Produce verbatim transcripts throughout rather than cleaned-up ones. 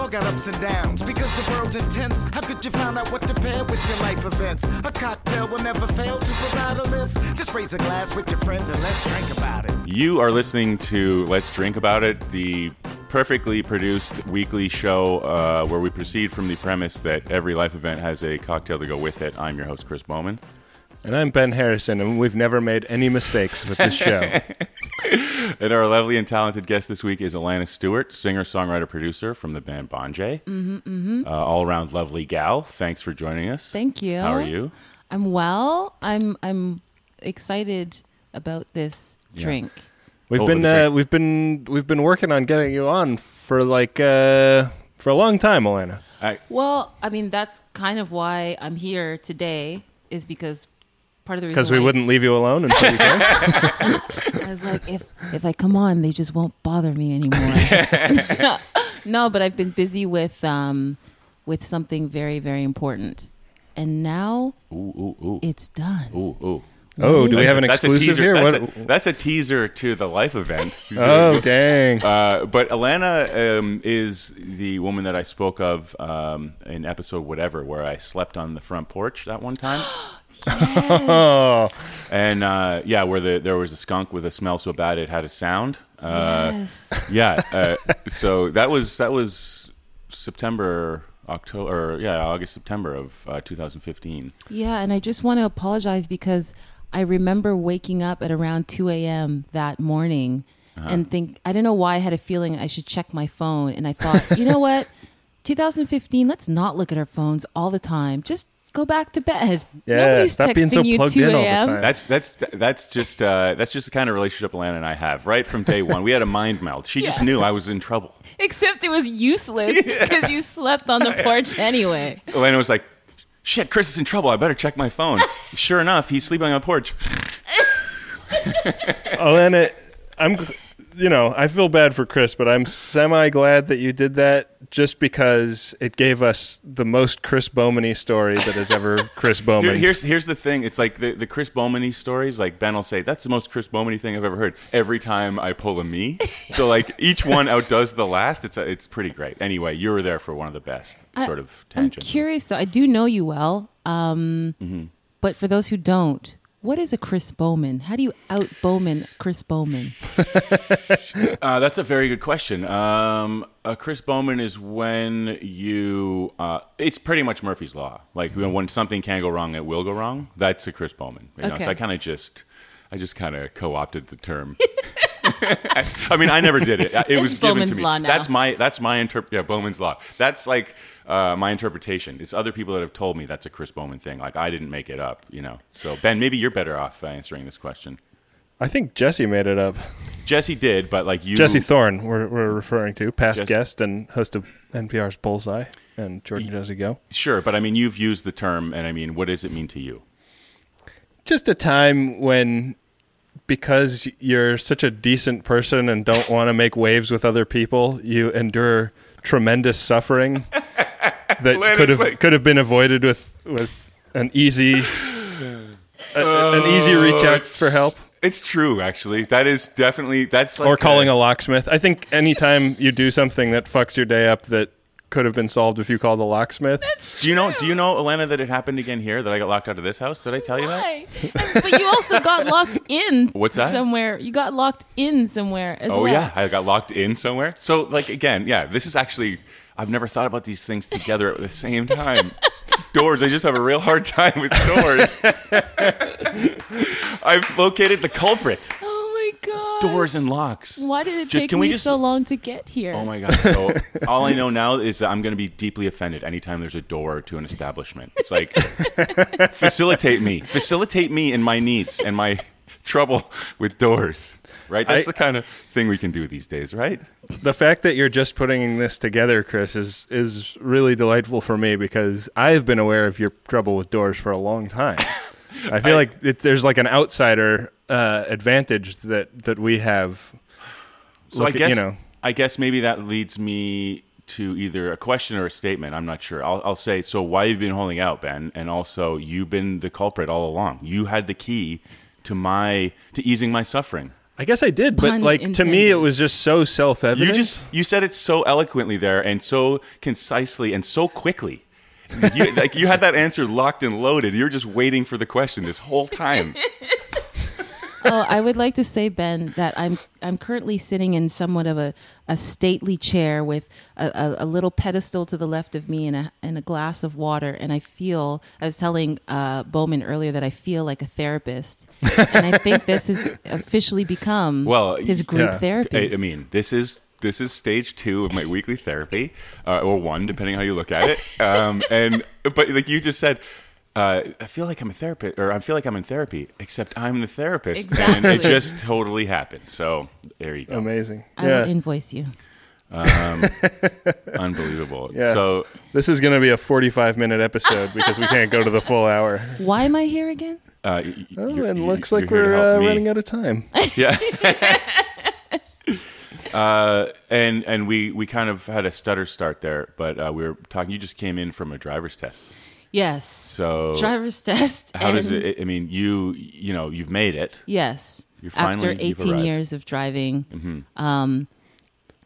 all got ups and downs, because the world's intense. How could you find out what to pair with your life events? A cocktail will never fail to provide a lift. Just raise a glass with your friends and let's drink about it. You are listening to Let's Drink About It, the perfectly produced weekly show uh, where we proceed from the premise that every life event has a cocktail to go with it. I'm your host, Chris Bowman. And I'm Ben Harrison, and we've never made any mistakes with this show. And our lovely and talented guest this week is Alanna Stuart, singer, songwriter, producer from the band Bonjay. Mm-hmm, mm-hmm. Uh, all around lovely gal. Thanks for joining us. Thank you. How are you? I'm well. I'm I'm excited about this yeah. drink. We've Over been uh, drink. we've been we've been working on getting you on for like uh, for a long time, Alanna. I- well, I mean that's kind of why I'm here today, is because. Because we I, wouldn't leave you alone until you came. I was like, if if I come on, they just won't bother me anymore. No, but I've been busy with um, with something very, very important, and now ooh, ooh, ooh. It's done. Ooh, ooh. Oh, do we have an that's exclusive here? That's, what? A, that's a teaser to the life event. Oh, dang. Uh, but Alanna um, is the woman that I spoke of um, in episode whatever, where I slept on the front porch that one time. Yes. And uh, yeah, where the, there was a skunk with a smell so bad it had a sound. Uh, yes. Yeah. Uh, so that was that was September... October, or yeah, August, September of uh, two thousand fifteen. Yeah, and I just want to apologize because I remember waking up at around two a.m. that morning uh-huh. and think, I don't know why I had a feeling I should check my phone. And I thought, you know what? twenty fifteen, let's not look at our phones all the time. Just go back to bed. Yeah, nobody's stop texting being so you plugged two in all the time. That's that's that's just uh, that's just the kind of relationship Alanna and I have. Right from day one, we had a mind meld. She yeah. just knew I was in trouble. Except it was useless because yeah. you slept on the porch anyway. Alanna was like, "Shit, Chris is in trouble. I better check my phone." Sure enough, he's sleeping on the porch. Alanna, I'm, you know, I feel bad for Chris, but I'm semi glad that you did that. Just because it gave us the most Chris Bowman-y story that has ever Chris Bowman. Dude, here's here's the thing. It's like the, the Chris Bowman-y stories, like Ben will say, that's the most Chris Bowman-y thing I've ever heard every time I pull a me. So like each one outdoes the last. It's a, it's pretty great. Anyway, you were there for one of the best I, sort of tangents. I'm curious, though. I do know you well, um, mm-hmm. but for those who don't, what is a Chris Bowman? How do you out-Bowman Chris Bowman? uh, that's a very good question. Um, a Chris Bowman is when you... Uh, it's pretty much Murphy's Law. Like when, when something can go wrong, it will go wrong. That's a Chris Bowman. You know? Okay. So I kind of just... I just kind of co-opted the term. I, I mean, I never did it. It it's was given Bowman's to me. Law now. That's my... That's my interp- Yeah, Bowman's Law. That's like... Uh, my interpretation. It's other people that have told me that's a Chris Bowman thing. Like I didn't make it up, you know. So Ben, maybe you're better off answering this question. I think Jesse made it up. Jesse did, but like you, Jesse Thorne, we're, we're referring to past Jesse... guest and host of N P R's Bullseye and Jordan Jesse Go. Sure, but I mean you've used the term, and I mean, what does it mean to you? Just a time when, because you're such a decent person and don't want to make waves with other people, you endure tremendous suffering. That Atlanta's could have like, could have been avoided with, with an easy a, uh, an easy reach out for help. It's true, actually. That is definitely that's like or calling a, a locksmith. I think anytime you do something that fucks your day up, that could have been solved if you called a locksmith. That's true. Do you know? Do you know, Alanna, that it happened again here? That I got locked out of this house? Did I tell you Why? that? But you also got locked in. What's that? Somewhere you got locked in somewhere as oh, well. Oh yeah, I got locked in somewhere. So like again, yeah, this is actually. I've never thought about these things together at the same time. Doors, I just have a real hard time with doors. I've located the culprit. Oh my god! Doors and locks. Why did it just, take me just... so long to get here? Oh my god! So all I know now is that I'm going to be deeply offended anytime there's a door to an establishment. It's like facilitate me, facilitate me in my needs and my trouble with doors. Right? That's I, the kind of thing we can do these days, right? The fact that you're just putting this together, Chris, is is really delightful for me because I've been aware of your trouble with doors for a long time. I feel I, like it, there's like an outsider uh, advantage that, that we have. So Look, I guess you know. I guess maybe that leads me to either a question or a statement. I'm not sure. I'll, I'll say, so why have you been holding out, Ben? And also, you've been the culprit all along. You had the key to my to easing my suffering. I guess I did, but Pun like intended. To me, it was just so self-evident. You just you said it so eloquently there, and so concisely, and so quickly. You, like you had that answer locked and loaded. You're just waiting for the question this whole time. Oh, I would like to say, Ben, that I'm I'm currently sitting in somewhat of a, a stately chair with a, a, a little pedestal to the left of me and a and a glass of water, and I feel I was telling uh, Bowman earlier that I feel like a therapist, and I think this has officially become well, his group yeah. therapy. I, I mean, this is. This is stage two of my weekly therapy, uh, or one, depending how you look at it. Um, and but like you just said, uh, I feel like I'm a therapist, or I feel like I'm in therapy, except I'm the therapist, exactly. And it just totally happened. So there you go. Amazing. I yeah. will invoice you. Um, unbelievable. Yeah. So this is going to be a forty-five minute episode because we can't go to the full hour. Why am I here again? Uh, oh, and looks like we're uh, running out of time. Yeah. Uh, and and we, we kind of had a stutter start there, but uh, we were talking. You just came in from a driver's test. Yes. So driver's test. How and does it? I mean, you you know you've made it. Yes. You're finally, after eighteen years of driving. Mm-hmm. Um,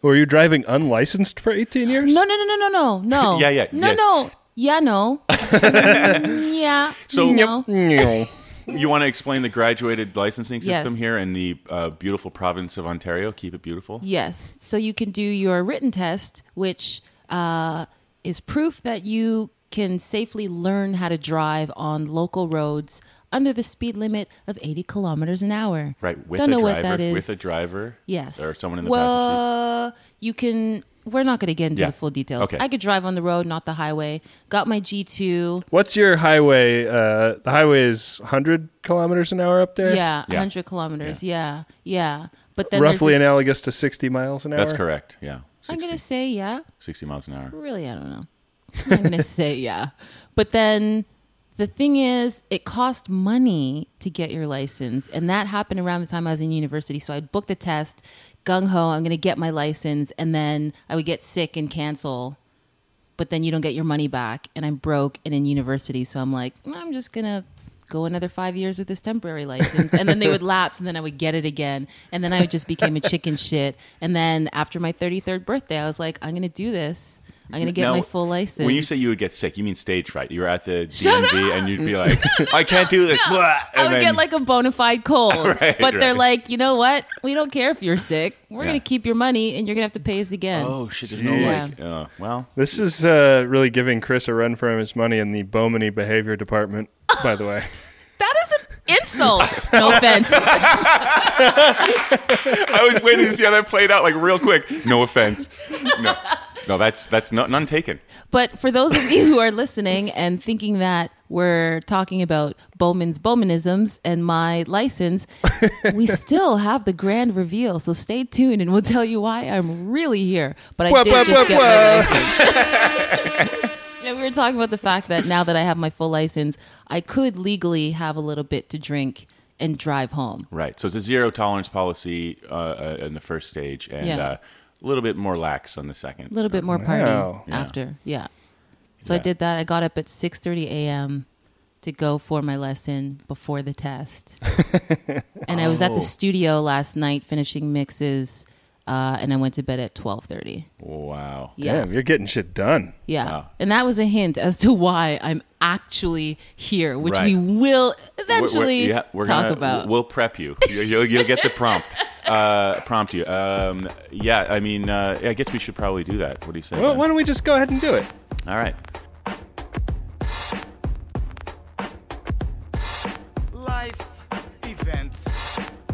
were you driving unlicensed for eighteen years? No, no, no, no, no, no, no. yeah, yeah. No, yes. no, yeah, no. yeah. So no. no. You want to explain the graduated licensing system yes. here in the uh, beautiful province of Ontario? Keep it beautiful. Yes. So you can do your written test, which uh, is proof that you can safely learn how to drive on local roads under the speed limit of eighty kilometers an hour. Right. With Don't a know driver, what that is. With a driver? Yes. Or someone in the well, passenger seat? Well, you can... We're not going to get into yeah. the full details. Okay. I could drive on the road, not the highway. Got my G two. What's your highway? Uh, the highway is one hundred kilometers an hour up there? Yeah, yeah. one hundred kilometers. Yeah, yeah. yeah. But then roughly this... analogous to sixty miles an hour? That's correct, yeah. sixty. I'm going to say, yeah. sixty miles an hour. Really, I don't know. I'm going to say, yeah. But then the thing is, it cost money to get your license. And that happened around the time I was in university. So I booked the test. Gung-ho, I'm going to get my license, and then I would get sick and cancel, but then you don't get your money back, and I'm broke and in university, so I'm like, I'm just going to go another five years with this temporary license, and then they would lapse, and then I would get it again, and then I just became a chicken shit, and then after my thirty-third birthday, I was like, I'm going to do this. I'm going to get now, my full license. When you say you would get sick, you mean stage fright. You were at the D M V and you'd be like, I can't do this. No, I would then... get like a bona fide cold. right, but right. They're like, you know what? We don't care if you're sick. We're yeah. going to keep your money and you're going to have to pay us again. Oh, shit. There's no yeah. way. Uh, well, this is uh, really giving Chris a run for his money in the Bowman-y Behavior Department, by the way. That is an insult. No offense. I was waiting to see how that played out like real quick. No offense. No. No, that's that's not, none taken. But for those of you who are listening and thinking that we're talking about Bowman's Bowmanisms and my license, we still have the grand reveal. So stay tuned and we'll tell you why I'm really here. But I wah, did wah, just wah, get wah. my license. You know, we were talking about the fact that now that I have my full license, I could legally have a little bit to drink and drive home. Right. So it's a zero tolerance policy uh, in the first stage. And, yeah. Uh, a little bit more lax on the second. A little bit more party wow. after, yeah. yeah. So yeah. I did that. I got up at six thirty a.m. to go for my lesson before the test. And oh. I was at the studio last night finishing mixes, uh, and I went to bed at twelve thirty. Wow. Yeah. Damn, you're getting shit done. Yeah. Wow. And that was a hint as to why I'm actually here, which right. we will eventually we're, we're, yeah, we're talk gonna, about. We'll prep you. You'll, you'll get the prompt. Uh, prompt you. Um, yeah, I mean, uh, I guess we should probably do that. What do you say? Well, man? Why don't we just go ahead and do it? All right. Life events.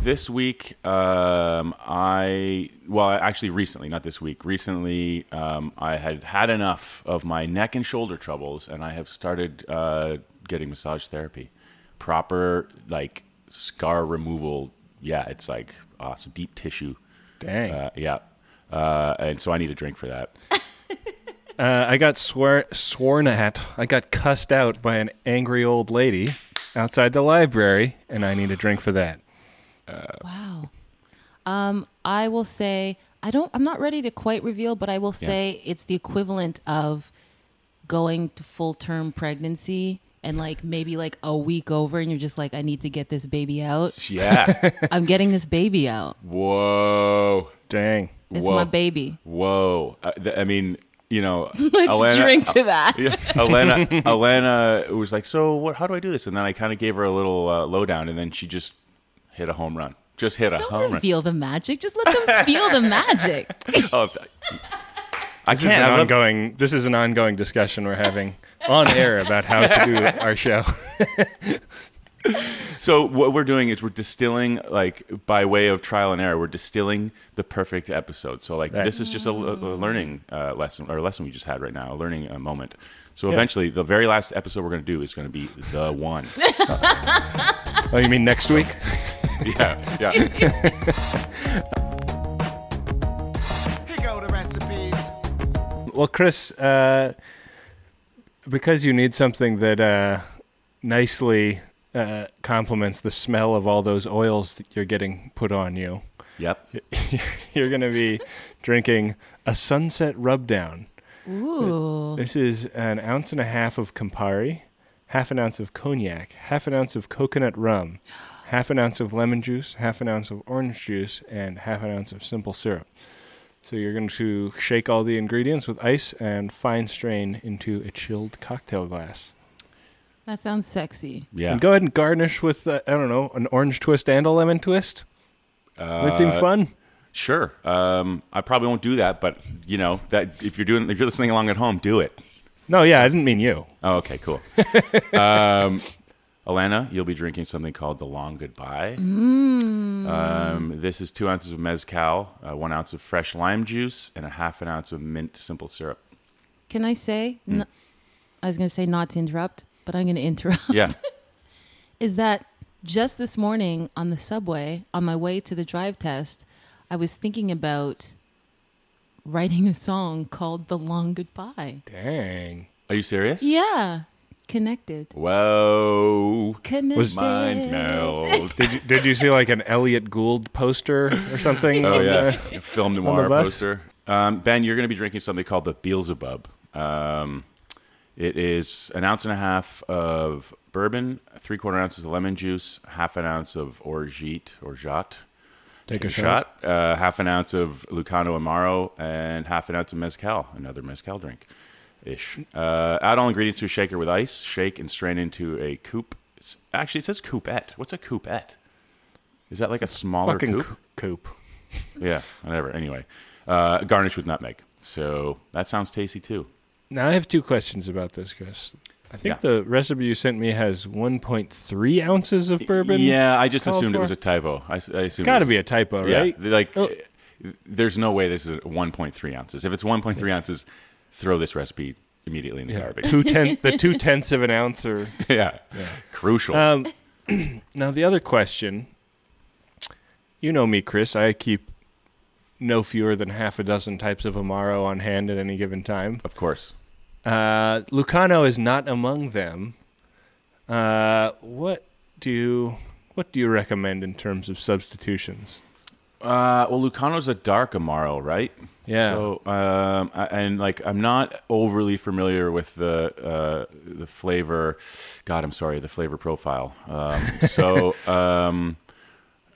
This week, um, I, well, actually recently, not this week, recently um, I had had enough of my neck and shoulder troubles, and I have started uh, getting massage therapy. Proper, like, scar removal. Yeah, it's like... Awesome. Deep tissue. Dang. Uh, yeah. Uh, and so I need a drink for that. uh, I got swore, sworn at. I got cussed out by an angry old lady outside the library, and I need a drink for that. Uh, wow. Um, I will say, I don't, I'm not ready to quite reveal, but I will say yeah. it's the equivalent of going to full-term pregnancy and like maybe like a week over and you're just like, I need to get this baby out. Yeah. I'm getting this baby out. Whoa. Dang. It's Whoa. my baby. Whoa. I, th- I mean... You know, let's Alanna, drink to that. Yeah, Alanna, Alanna was like, so what? How do I do this? And then I kind of gave her a little uh, lowdown, and then she just hit a home run. Just hit a Don't home run. Don't reveal the magic. Just let them feel the magic. Oh, I this can't. Is an ongoing, this is an ongoing discussion we're having on air about how to do our show. So what we're doing is we're distilling, like by way of trial and error, we're distilling the perfect episode. So like right. this is just a, a learning uh, lesson, or a lesson we just had right now, a learning uh, moment. So yeah. eventually, the very last episode we're going to do is going to be the one. Oh, you mean next week? Yeah, yeah. Here go the recipes. Well, Chris, uh, because you need something that uh, nicely... Uh, complements the smell of all those oils that you're getting put on you. Yep. You're going to be drinking a sunset rubdown. Ooh. This is an ounce and a half of Campari, half an ounce of cognac, half an ounce of coconut rum, half an ounce of lemon juice, half an ounce of orange juice, and half an ounce of simple syrup. So you're going to shake all the ingredients with ice and fine strain into a chilled cocktail glass. That sounds sexy. Yeah. And go ahead and garnish with, uh, I don't know, an orange twist and a lemon twist. Uh, that seems fun. Sure. Um, I probably won't do that, but you know that if you're doing, if you're listening along at home, do it. No, yeah, I didn't mean you. Oh, okay, cool. um, Alanna, you'll be drinking something called the Long Goodbye. Mm. Um, this is two ounces of mezcal, uh, one ounce of fresh lime juice, and a half an ounce of mint simple syrup. Can I say? Mm. N- I was going to say not to interrupt. But I'm going to interrupt. Yeah. Is that just this morning on the subway, on my way to the drive test, I was thinking about writing a song called The Long Goodbye. Dang. Are you serious? Yeah. Connected. Whoa. Connected. Was mine meld. Did you, did you see like an Elliot Gould poster or something? Oh, yeah. The, film noir poster. Um, Ben, you're going to be drinking something called the Beelzebub. Um It is an ounce and a half of bourbon, three quarter ounces of lemon juice, half an ounce of Orgeat, or Jatte. Take, Take a, a shot. shot. Uh, half an ounce of Lucano Amaro and half an ounce of Mezcal, another Mezcal drink ish. Uh, add all ingredients to a shaker with ice, shake and strain into a coupe. It's, actually, it says coupette. What's a coupette? Is that like it's a smaller fucking coupe? coupe. Yeah, whatever. Anyway, uh, garnish with nutmeg. So that sounds tasty too. Now, I have two questions about this, Chris. I think yeah. the recipe you sent me has one point three ounces of bourbon. Yeah, I just assumed for. it was a typo. I, I it's got to it be a typo, right? Yeah, like, oh. There's no way this is one point three ounces. If it's one point three yeah. ounces, throw this recipe immediately in the yeah. garbage. Two tenth, the two-tenths of an ounce are... yeah. yeah, crucial. Um, now, the other question, you know me, Chris. I keep no fewer than half a dozen types of Amaro on hand at any given time. Of course. Uh, Lucano is not among them. Uh, what do you, what do you recommend in terms of substitutions? Uh, well, Lucano's a dark Amaro, right? Yeah. So, um, I, and like, I'm not overly familiar with the uh, the flavor. God, I'm sorry, the flavor profile. Um, so, um,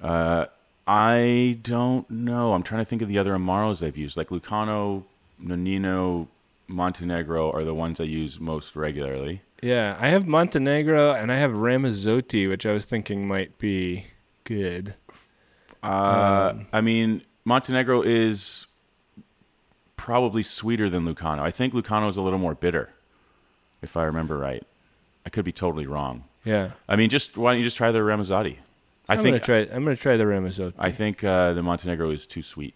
uh, I don't know. I'm trying to think of the other Amaros I've used, like Lucano, Nonino. Montenegro are the ones I use most regularly. Yeah, I have Montenegro and I have Ramazzotti, which I was thinking might be good. Uh, um, I mean, Montenegro is probably sweeter than Lucano. I think Lucano is a little more bitter, if I remember right. I could be totally wrong. Yeah. I mean, just why don't you just try the Ramazzotti? I I'm think gonna try, I'm going to try the Ramazzotti. I think uh, the Montenegro is too sweet.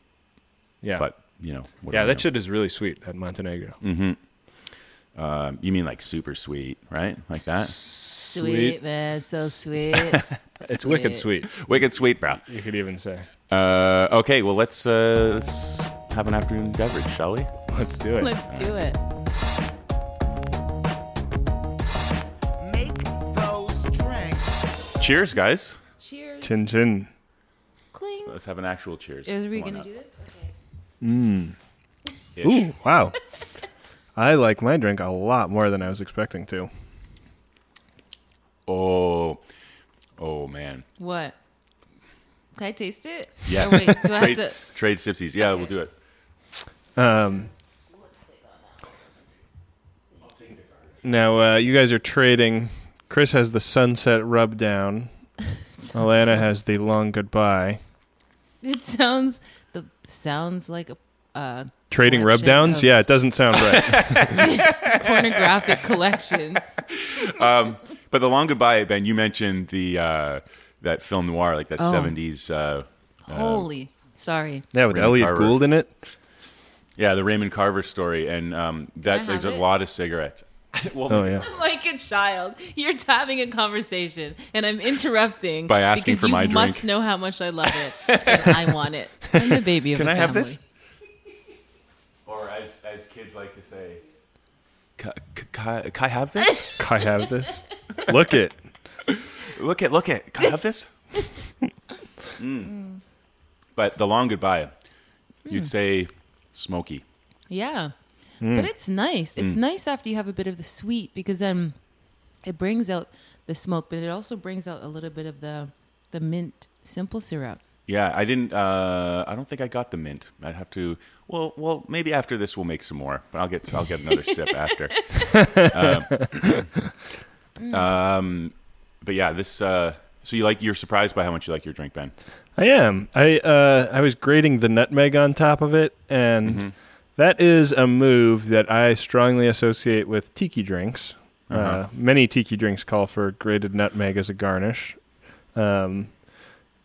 Yeah. But you know, yeah, that know. shit is really sweet at Montenegro. Mm-hmm. Um, you mean like super sweet, right? Like that? Sweet, sweet. Man, so sweet. It's sweet. Wicked sweet. Wicked sweet, bro. You could even say. Uh, okay, well, let's, uh, let's have an afternoon beverage, shall we? Let's do it. Let's All do right. it. Make those drinks. Cheers, guys. Cheers. Chin chin. Cling. Let's have an actual cheers. Is we going to do this? Mm. Ish. Ooh, wow. I like my drink a lot more than I was expecting to. Oh, oh man. What? Can I taste it? Yeah. Wait, do I trade, have to... trade sipsies. Yeah, okay. We'll do it. Um, now, uh, you guys are trading. Chris has the sunset rub down. Alanna has the long goodbye. It sounds the sounds like a uh, trading rub downs. Of... Yeah, it doesn't sound right. Pornographic collection. Um, but the long goodbye, Ben. You mentioned the uh, that film noir, like that seventies. Oh. Uh, Holy, um, sorry. Yeah, with Raymond Elliot Carver. Gould in it. Yeah, the Raymond Carver story, and um, that there's it? a lot of cigarettes. Well, oh, yeah. Like a child, you're having a conversation, and I'm interrupting by asking for my drink. Because you must know how much I love it, and I want it. I'm the baby of Can the I family. Have this? Or as as kids like to say, "Can I have this? Can I have this? Look it, look it, look it. Can I have this?" mm. Mm. But the long goodbye, mm. you'd say, smoky. Yeah. Mm. But it's nice. It's mm. nice after you have a bit of the sweet, because then it brings out the smoke, but it also brings out a little bit of the the mint simple syrup. Yeah, I didn't. Uh, I don't think I got the mint. I'd have to. Well, well, maybe after this we'll make some more. But I'll get. I'll get another sip after. Um, um, but yeah, this. Uh, so you like? You're surprised by how much you like your drink, Ben. I am. I uh, I was grating the nutmeg on top of it, and. Mm-hmm. That is a move that I strongly associate with tiki drinks. Uh-huh. Uh, many tiki drinks call for grated nutmeg as a garnish. Um,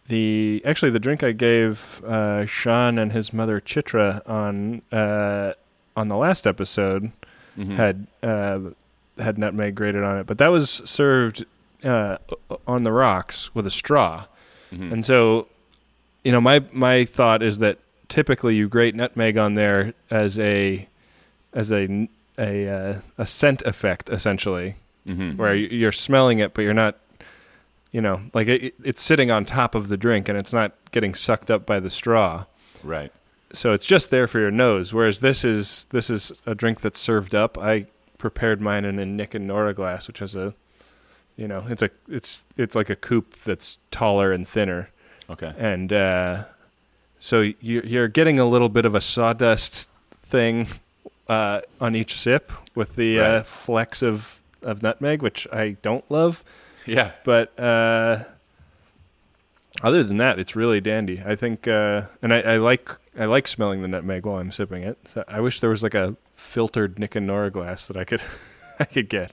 the actually, the drink I gave uh, Sean and his mother Chitra on uh, on the last episode mm-hmm. had uh, had nutmeg grated on it, but that was served uh, on the rocks with a straw. Mm-hmm. And so, you know, my my thought is that. Typically, you grate nutmeg on there as a as a a, uh, a scent effect, essentially, mm-hmm. where you're smelling it, but you're not, you know, like it, it's sitting on top of the drink and it's not getting sucked up by the straw. Right. So it's just there for your nose. Whereas this is this is a drink that's served up. I prepared mine in a Nick and Nora glass, which has a, you know, it's a it's it's like a coupe that's taller and thinner. Okay. And. uh So you're getting a little bit of a sawdust thing uh, on each sip with the right. uh, flecks of, of nutmeg, which I don't love. Yeah. But uh, other than that, it's really dandy. I think, uh, and I, I like I like smelling the nutmeg while I'm sipping it. So I wish there was like a filtered Nick and Nora glass that I could I could get.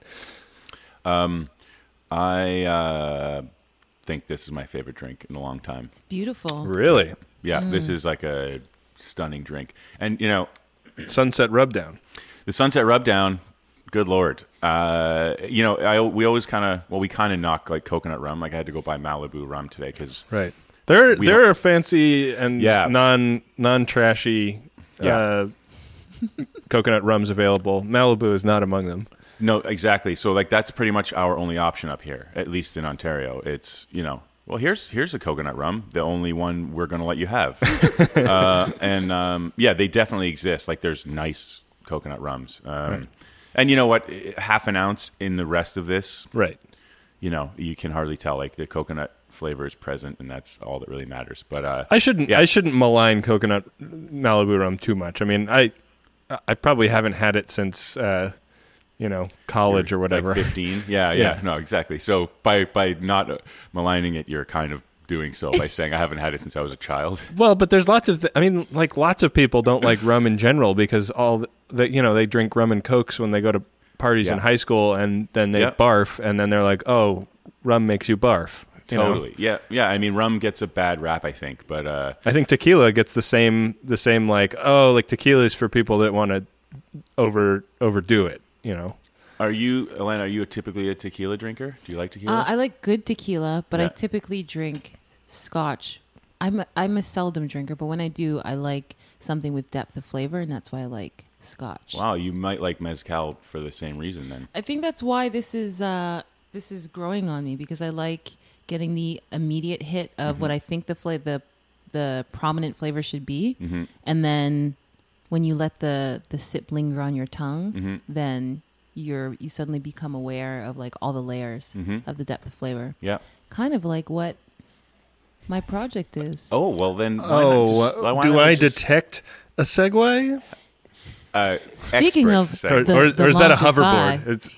Um, I uh, think this is my favorite drink in a long time. It's beautiful. Really? Yeah, mm. this is like a stunning drink. And, you know... Sunset Rubdown. The Sunset Rubdown, good Lord. Uh, you know, I we always kind of... Well, we kind of knock like coconut rum. Like I had to go buy Malibu rum today because... Right. There, there are fancy and yeah. non, non-trashy yeah. uh, coconut rums available. Malibu is not among them. No, exactly. So like that's pretty much our only option up here, at least in Ontario. It's, you know... Well, here's here's a coconut rum, the only one we're going to let you have. uh, and um, yeah, they definitely exist. Like there's nice coconut rums. Um, right. And you know what? Half an ounce in the rest of this. Right. You know, you can hardly tell. Like the coconut flavor is present and that's all that really matters. But uh, I shouldn't yeah. I shouldn't malign coconut Malibu rum too much. I mean, I I probably haven't had it since... Uh, you know, college you're or whatever. Like fifteen. Yeah, yeah, yeah. No, exactly. So by, by not maligning it, you're kind of doing so by saying I haven't had it since I was a child. Well, but there's lots of, th- I mean, like lots of people don't like rum in general because all the, the, you know, they drink rum and Cokes when they go to parties yeah. in high school and then they yeah. barf and then they're like, oh, rum makes you barf. You totally. Know? Yeah. Yeah. I mean, rum gets a bad rap, I think, but. Uh, I think tequila gets the same, the same like, oh, like tequila is for people that want to over, overdo it. You know, are you, Alanna, are you a, typically a tequila drinker? Do you like tequila? Uh, I like good tequila, but yeah. I typically drink scotch. I'm a, I'm a seldom drinker, but when I do, I like something with depth of flavor, and that's why I like scotch. Wow, you might like mezcal for the same reason then. I think that's why this is uh, this is growing on me, because I like getting the immediate hit of mm-hmm. what I think the fla- the the prominent flavor should be, mm-hmm. and then... When you let the, the sip linger on your tongue, mm-hmm. then you're you suddenly become aware of like all the layers mm-hmm. of the depth of flavor. Yeah. Kind of like what my project is. Oh, well then. Why oh, just, why do I just... detect a segue? Uh, Speaking of, segue. The, or, or, the or is that a hoverboard? It's...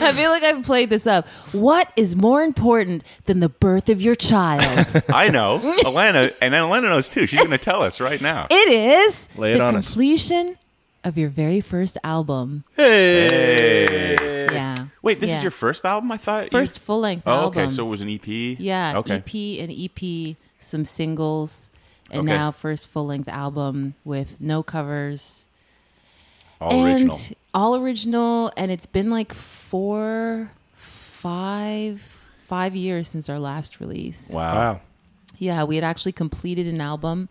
I feel like I've played this up. What is more important than the birth of your child? I know. Alanna, and Alanna knows too. She's going to tell us right now. It is Lay it the on completion us. Of your very first album. Hey! hey. Yeah. Wait, this yeah. is your first album, I thought? First you... full-length oh, album. Oh, okay. So it was an E P? Yeah, okay. E P and E P, some singles, and okay. now first full-length album with no covers. All and original. All original, and it's been like four, five, five years since our last release. Wow. wow. Yeah, we had actually completed an album.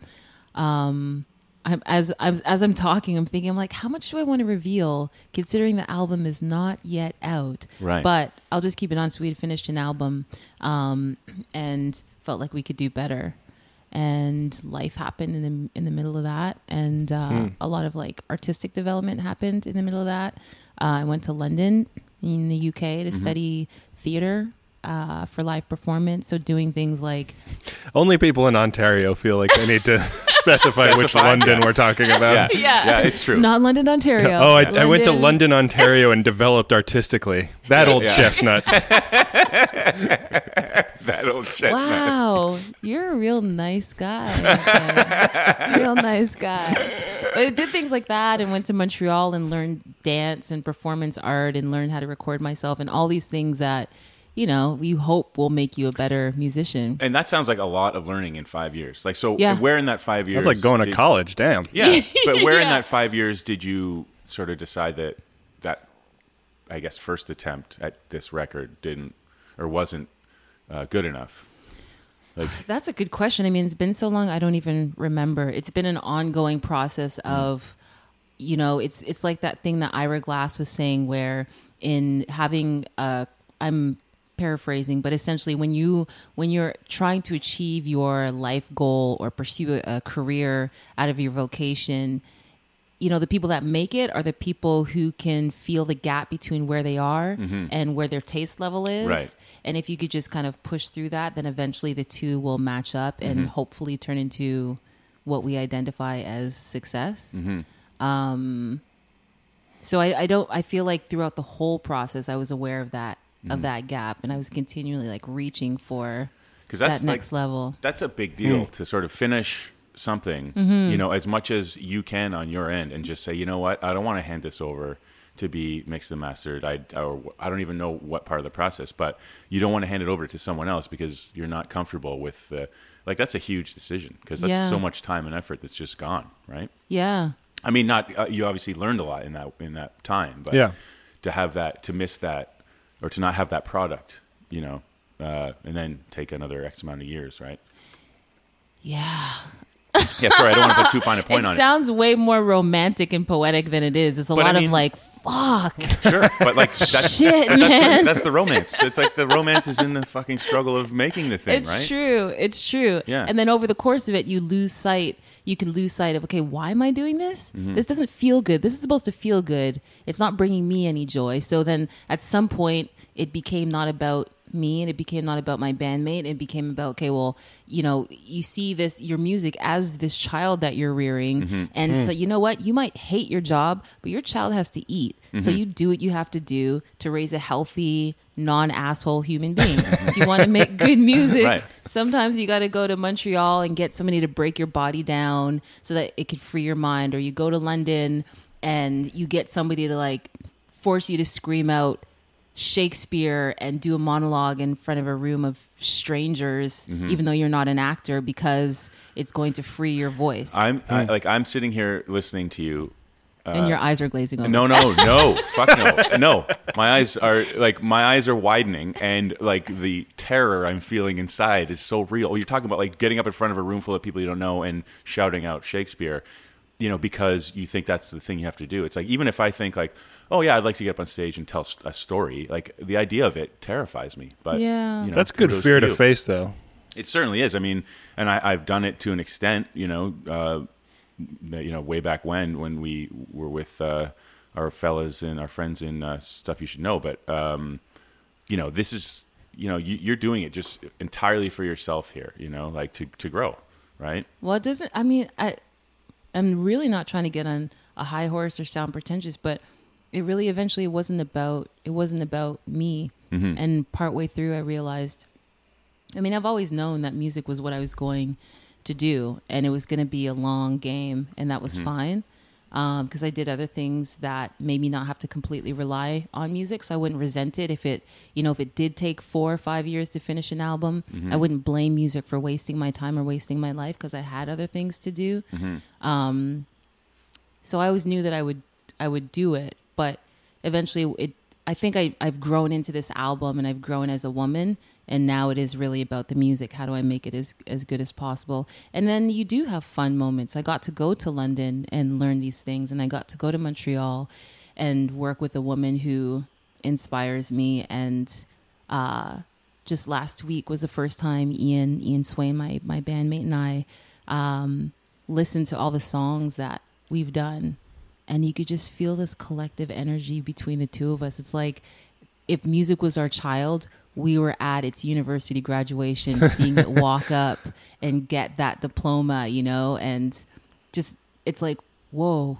Um, I'm, as, as, as I'm talking, I'm thinking, I'm like, how much do I want to reveal, considering the album is not yet out? Right. But I'll just keep it honest. We had finished an album um, and felt like we could do better. And life happened in the in the middle of that, and uh, mm. a lot of like artistic development happened in the middle of that. Uh, I went to London in the U K to mm-hmm. study theater uh, for live performance. So doing things like only people in Ontario feel like they need to specify, specify which London yeah. we're talking about. Yeah. Yeah. yeah, it's true. Not London, Ontario. oh, I, London. I went to London, Ontario, and developed artistically. That old yeah. chestnut. That old chestnut. Wow, you're a real nice guy. Okay. Real nice guy. But I did things like that and went to Montreal and learned dance and performance art and learned how to record myself and all these things that, you know, you hope will make you a better musician. And that sounds like a lot of learning in five years. Like, so yeah. where in that five years... That's like going did, to college, damn. Yeah, but where yeah. in that five years did you sort of decide that that, I guess, first attempt at this record didn't or wasn't Uh, good enough? Like, that's a good question. I mean, it's been so long, I don't even remember. It's been an ongoing process of, mm. you know, it's it's like that thing that Ira Glass was saying where in having, a, I'm paraphrasing, but essentially when, you, when you're trying to achieve your life goal or pursue a career out of your vocation, you know, the people that make it are the people who can feel the gap between where they are mm-hmm. and where their taste level is. Right. And if you could just kind of push through that, then eventually the two will match up and mm-hmm. hopefully turn into what we identify as success. Mm-hmm. Um, so I, I don't, I feel like throughout the whole process, I was aware of that, mm-hmm. of that gap. And I was continually like reaching for that like, next level. That's a big deal mm. to sort of finish something mm-hmm. you know, as much as you can on your end, and just say, you know what, I don't want to hand this over to be mixed and mastered. I or I don't even know what part of the process, but you don't want to hand it over to someone else because you're not comfortable with the, like, that's a huge decision because that's yeah. so much time and effort that's just gone, right? Yeah. I mean, not uh, you obviously learned a lot in that in that time, but yeah. to have that, to miss that, or to not have that product, you know, uh, and then take another X amount of years, right? Yeah. Yeah, sorry, I don't want to put too fine a point it on it. It sounds way more romantic and poetic than it is. It's a but lot I mean, of like, fuck. Sure, but like, that's, shit, that's, man. The, that's the romance. It's like the romance is in the fucking struggle of making the thing, it's right? It's true. It's true. Yeah. And then over the course of it, you lose sight. You can lose sight of, okay, why am I doing this? Mm-hmm. This doesn't feel good. This is supposed to feel good. It's not bringing me any joy. So then at some point, it became not about me and it became not about my bandmate. It became about, okay, well, you know, you see this, your music as this child that you're rearing. Mm-hmm. And mm. so, you know what, you might hate your job, but your child has to eat. Mm-hmm. So you do what you have to do to raise a healthy, non-asshole human being. If you want to make good music, right. sometimes you got to go to Montreal and get somebody to break your body down so that it could free your mind. Or you go to London and you get somebody to like force you to scream out Shakespeare and do a monologue in front of a room of strangers, mm-hmm. even though you're not an actor, because it's going to free your voice. I'm I, like I'm sitting here listening to you, uh, and your eyes are glazing over. No, no, no, fuck no, no. My eyes are like my eyes are widening, and like the terror I'm feeling inside is so real. You're talking about like getting up in front of a room full of people you don't know and shouting out Shakespeare, you know, because you think that's the thing you have to do. It's like, even if I think like, oh yeah, I'd like to get up on stage and tell a story, like the idea of it terrifies me. But yeah, you know, that's good fear to face, though. It certainly is. I mean, and I, I've done it to an extent. You know, uh, you know, way back when when we were with uh, our fellas and our friends in uh, Stuff You Should Know. But, um, you know, this is, you know, you, you're doing it just entirely for yourself here, you know, like to, to grow, right? Well, it doesn't, I mean, I, I'm really not trying to get on a high horse or sound pretentious, but it really eventually wasn't about, it wasn't about me. Mm-hmm. And partway through, I realized, I mean, I've always known that music was what I was going to do, and it was going to be a long game, and that was mm-hmm. fine. Um, 'cause I did other things that made me not have to completely rely on music. So I wouldn't resent it if it, you know, if it did take four or five years to finish an album, mm-hmm. I wouldn't blame music for wasting my time or wasting my life, 'cause I had other things to do. Mm-hmm. Um, so I always knew that I would, I would do it, but eventually it, I think I, I've grown into this album, and I've grown as a woman, and now it is really about the music. How do I make it as, as good as possible? And then you do have fun moments. I got to go to London and learn these things, and I got to go to Montreal and work with a woman who inspires me. And uh, just last week was the first time Ian Ian Swain, my, my bandmate, and I um, listened to all the songs that we've done. And you could just feel this collective energy between the two of us. It's like if music was our child, we were at its university graduation, seeing it walk up and get that diploma, you know, and just, it's like, whoa,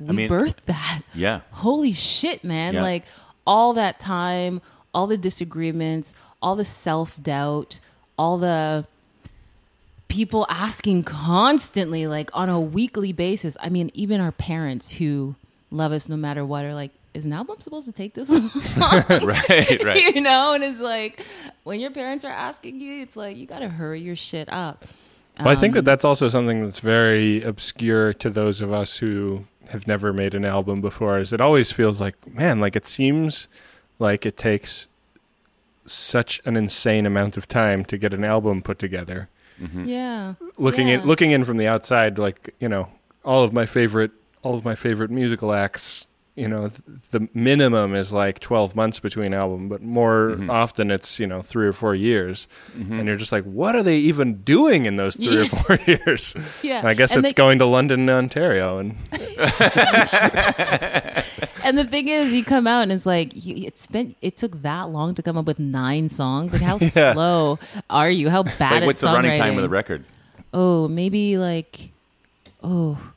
we I mean, birthed that. Yeah. Holy shit, man. Yeah. Like all that time, all the disagreements, all the self-doubt, all the people asking constantly, like on a weekly basis. I mean, even our parents who love us no matter what are like, is an album supposed to take this long? Right, right. You know, and it's like, when your parents are asking you, it's like, you got to hurry your shit up. Well, um, I think that that's also something that's very obscure to those of us who have never made an album before, is it always feels like, man, like it seems like it takes such an insane amount of time to get an album put together. Mm-hmm. Yeah. Looking yeah. in, looking in from the outside, like, you know, all of my favorite, all of my favorite musical acts, you know, the minimum is like twelve months between album, but more mm-hmm. often it's, you know, three or four years. Mm-hmm. And you're just like, what are they even doing in those three yeah. or four years? Yeah. And I guess and it's they... going to London, Ontario. And and the thing is, you come out and it's like, it's been, it took that long to come up with nine songs. Like, how yeah. slow are you? How bad like, at what's songwriting? What's the running time of the record? Oh, maybe like, oh...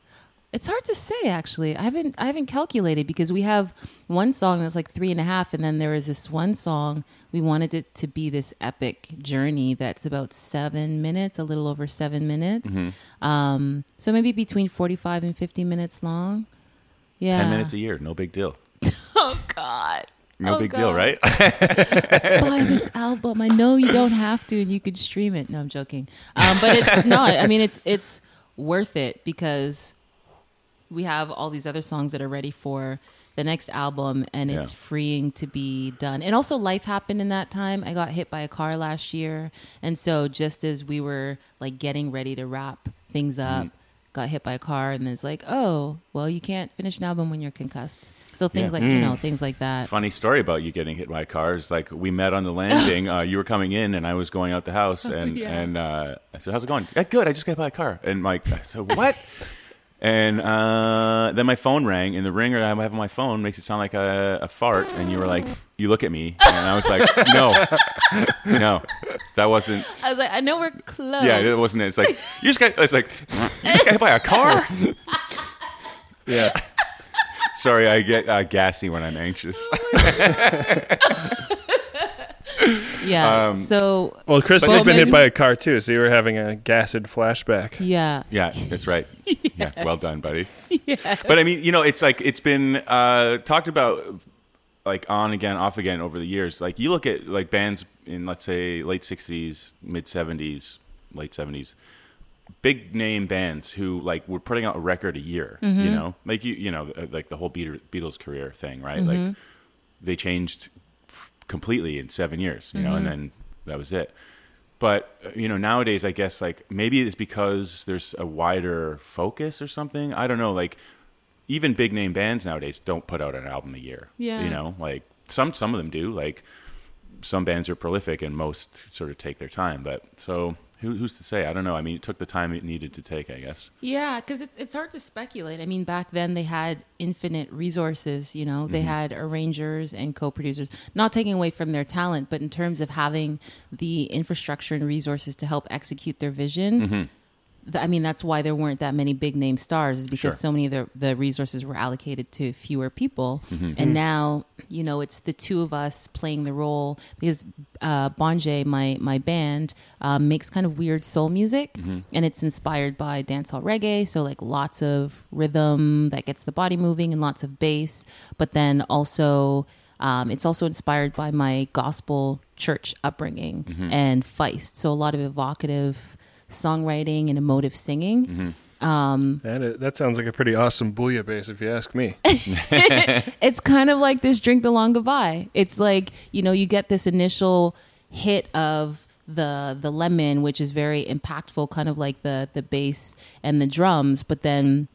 It's hard to say, actually. I haven't I haven't calculated because we have one song that's like three and a half, and then there is this one song. We wanted it to be this epic journey that's about seven minutes, a little over seven minutes. Mm-hmm. Um, so maybe between forty-five and fifty minutes long. Yeah, ten minutes a year, no big deal. Oh God, no oh, big God. deal, right? Buy this album. I know you don't have to, and you could stream it. No, I'm joking. Um, but it's not. I mean, it's it's worth it because we have all these other songs that are ready for the next album, and yeah. it's freeing to be done. And also life happened in that time. I got hit by a car last year. And so just as we were like getting ready to wrap things up, mm. got hit by a car, and it's like, oh, well, you can't finish an album when you're concussed. So things yeah. like, mm. you know, things like that. Funny story about you getting hit by cars. Like we met on the landing. uh, you were coming in and I was going out the house, and, yeah. and uh, I said, how's it going? Yeah, good. I just got hit by a car. And Mike said, what? And uh, then my phone rang, and the ringer I have on my phone makes it sound like a, a fart. And you were like, you look at me. And I was like, no, no, that wasn't. I was like, I know we're close. Yeah, it wasn't it. It's like, you just got, it's like, you just got hit by a car. Yeah. Sorry, I get uh, gassy when I'm anxious. Yeah. Um, so well, Chris had been hit by a car too, so you were having a gassed flashback. Yeah. Yeah, that's right. Yes. Yeah. Well done, buddy. Yes. But I mean, you know, it's like it's been uh, talked about like on again, off again over the years. Like you look at like bands in let's say late sixties, mid seventies, late seventies, big name bands who like were putting out a record a year. Mm-hmm. You know, like you, you know, like the whole Beatles career thing, right? Mm-hmm. Like they changed completely in seven years, you know, mm-hmm. and then that was it. But, you know, nowadays, I guess, like, maybe it's because there's a wider focus or something. I don't know. Like, even big name bands nowadays don't put out an album a year. Yeah. You know, like, some some of them do. Like, some bands are prolific and most sort of take their time. But so Who, who's to say? I don't know. I mean, it took the time it needed to take, I guess. Yeah, because it's it's hard to speculate. I mean, back then they had infinite resources, you know. They mm-hmm. had arrangers and co-producers, not taking away from their talent, but in terms of having the infrastructure and resources to help execute their vision, mm-hmm. th- I mean, that's why there weren't that many big name stars, is because sure. so many of the, the resources were allocated to fewer people. Mm-hmm. And now, you know, it's the two of us playing the role, because Uh, Bonjay, my my band, uh, makes kind of weird soul music, mm-hmm. and it's inspired by dancehall reggae. So like lots of rhythm that gets the body moving and lots of bass. But then also, um, it's also inspired by my gospel church upbringing mm-hmm. and Feist. So a lot of evocative songwriting and emotive singing. Mm-hmm. Um, that, is, that sounds like a pretty awesome bouillabaisse, if you ask me. It's kind of like this drink the long goodbye. It's like, you know, you get this initial hit of the the lemon, which is very impactful, kind of like the the bass and the drums. But then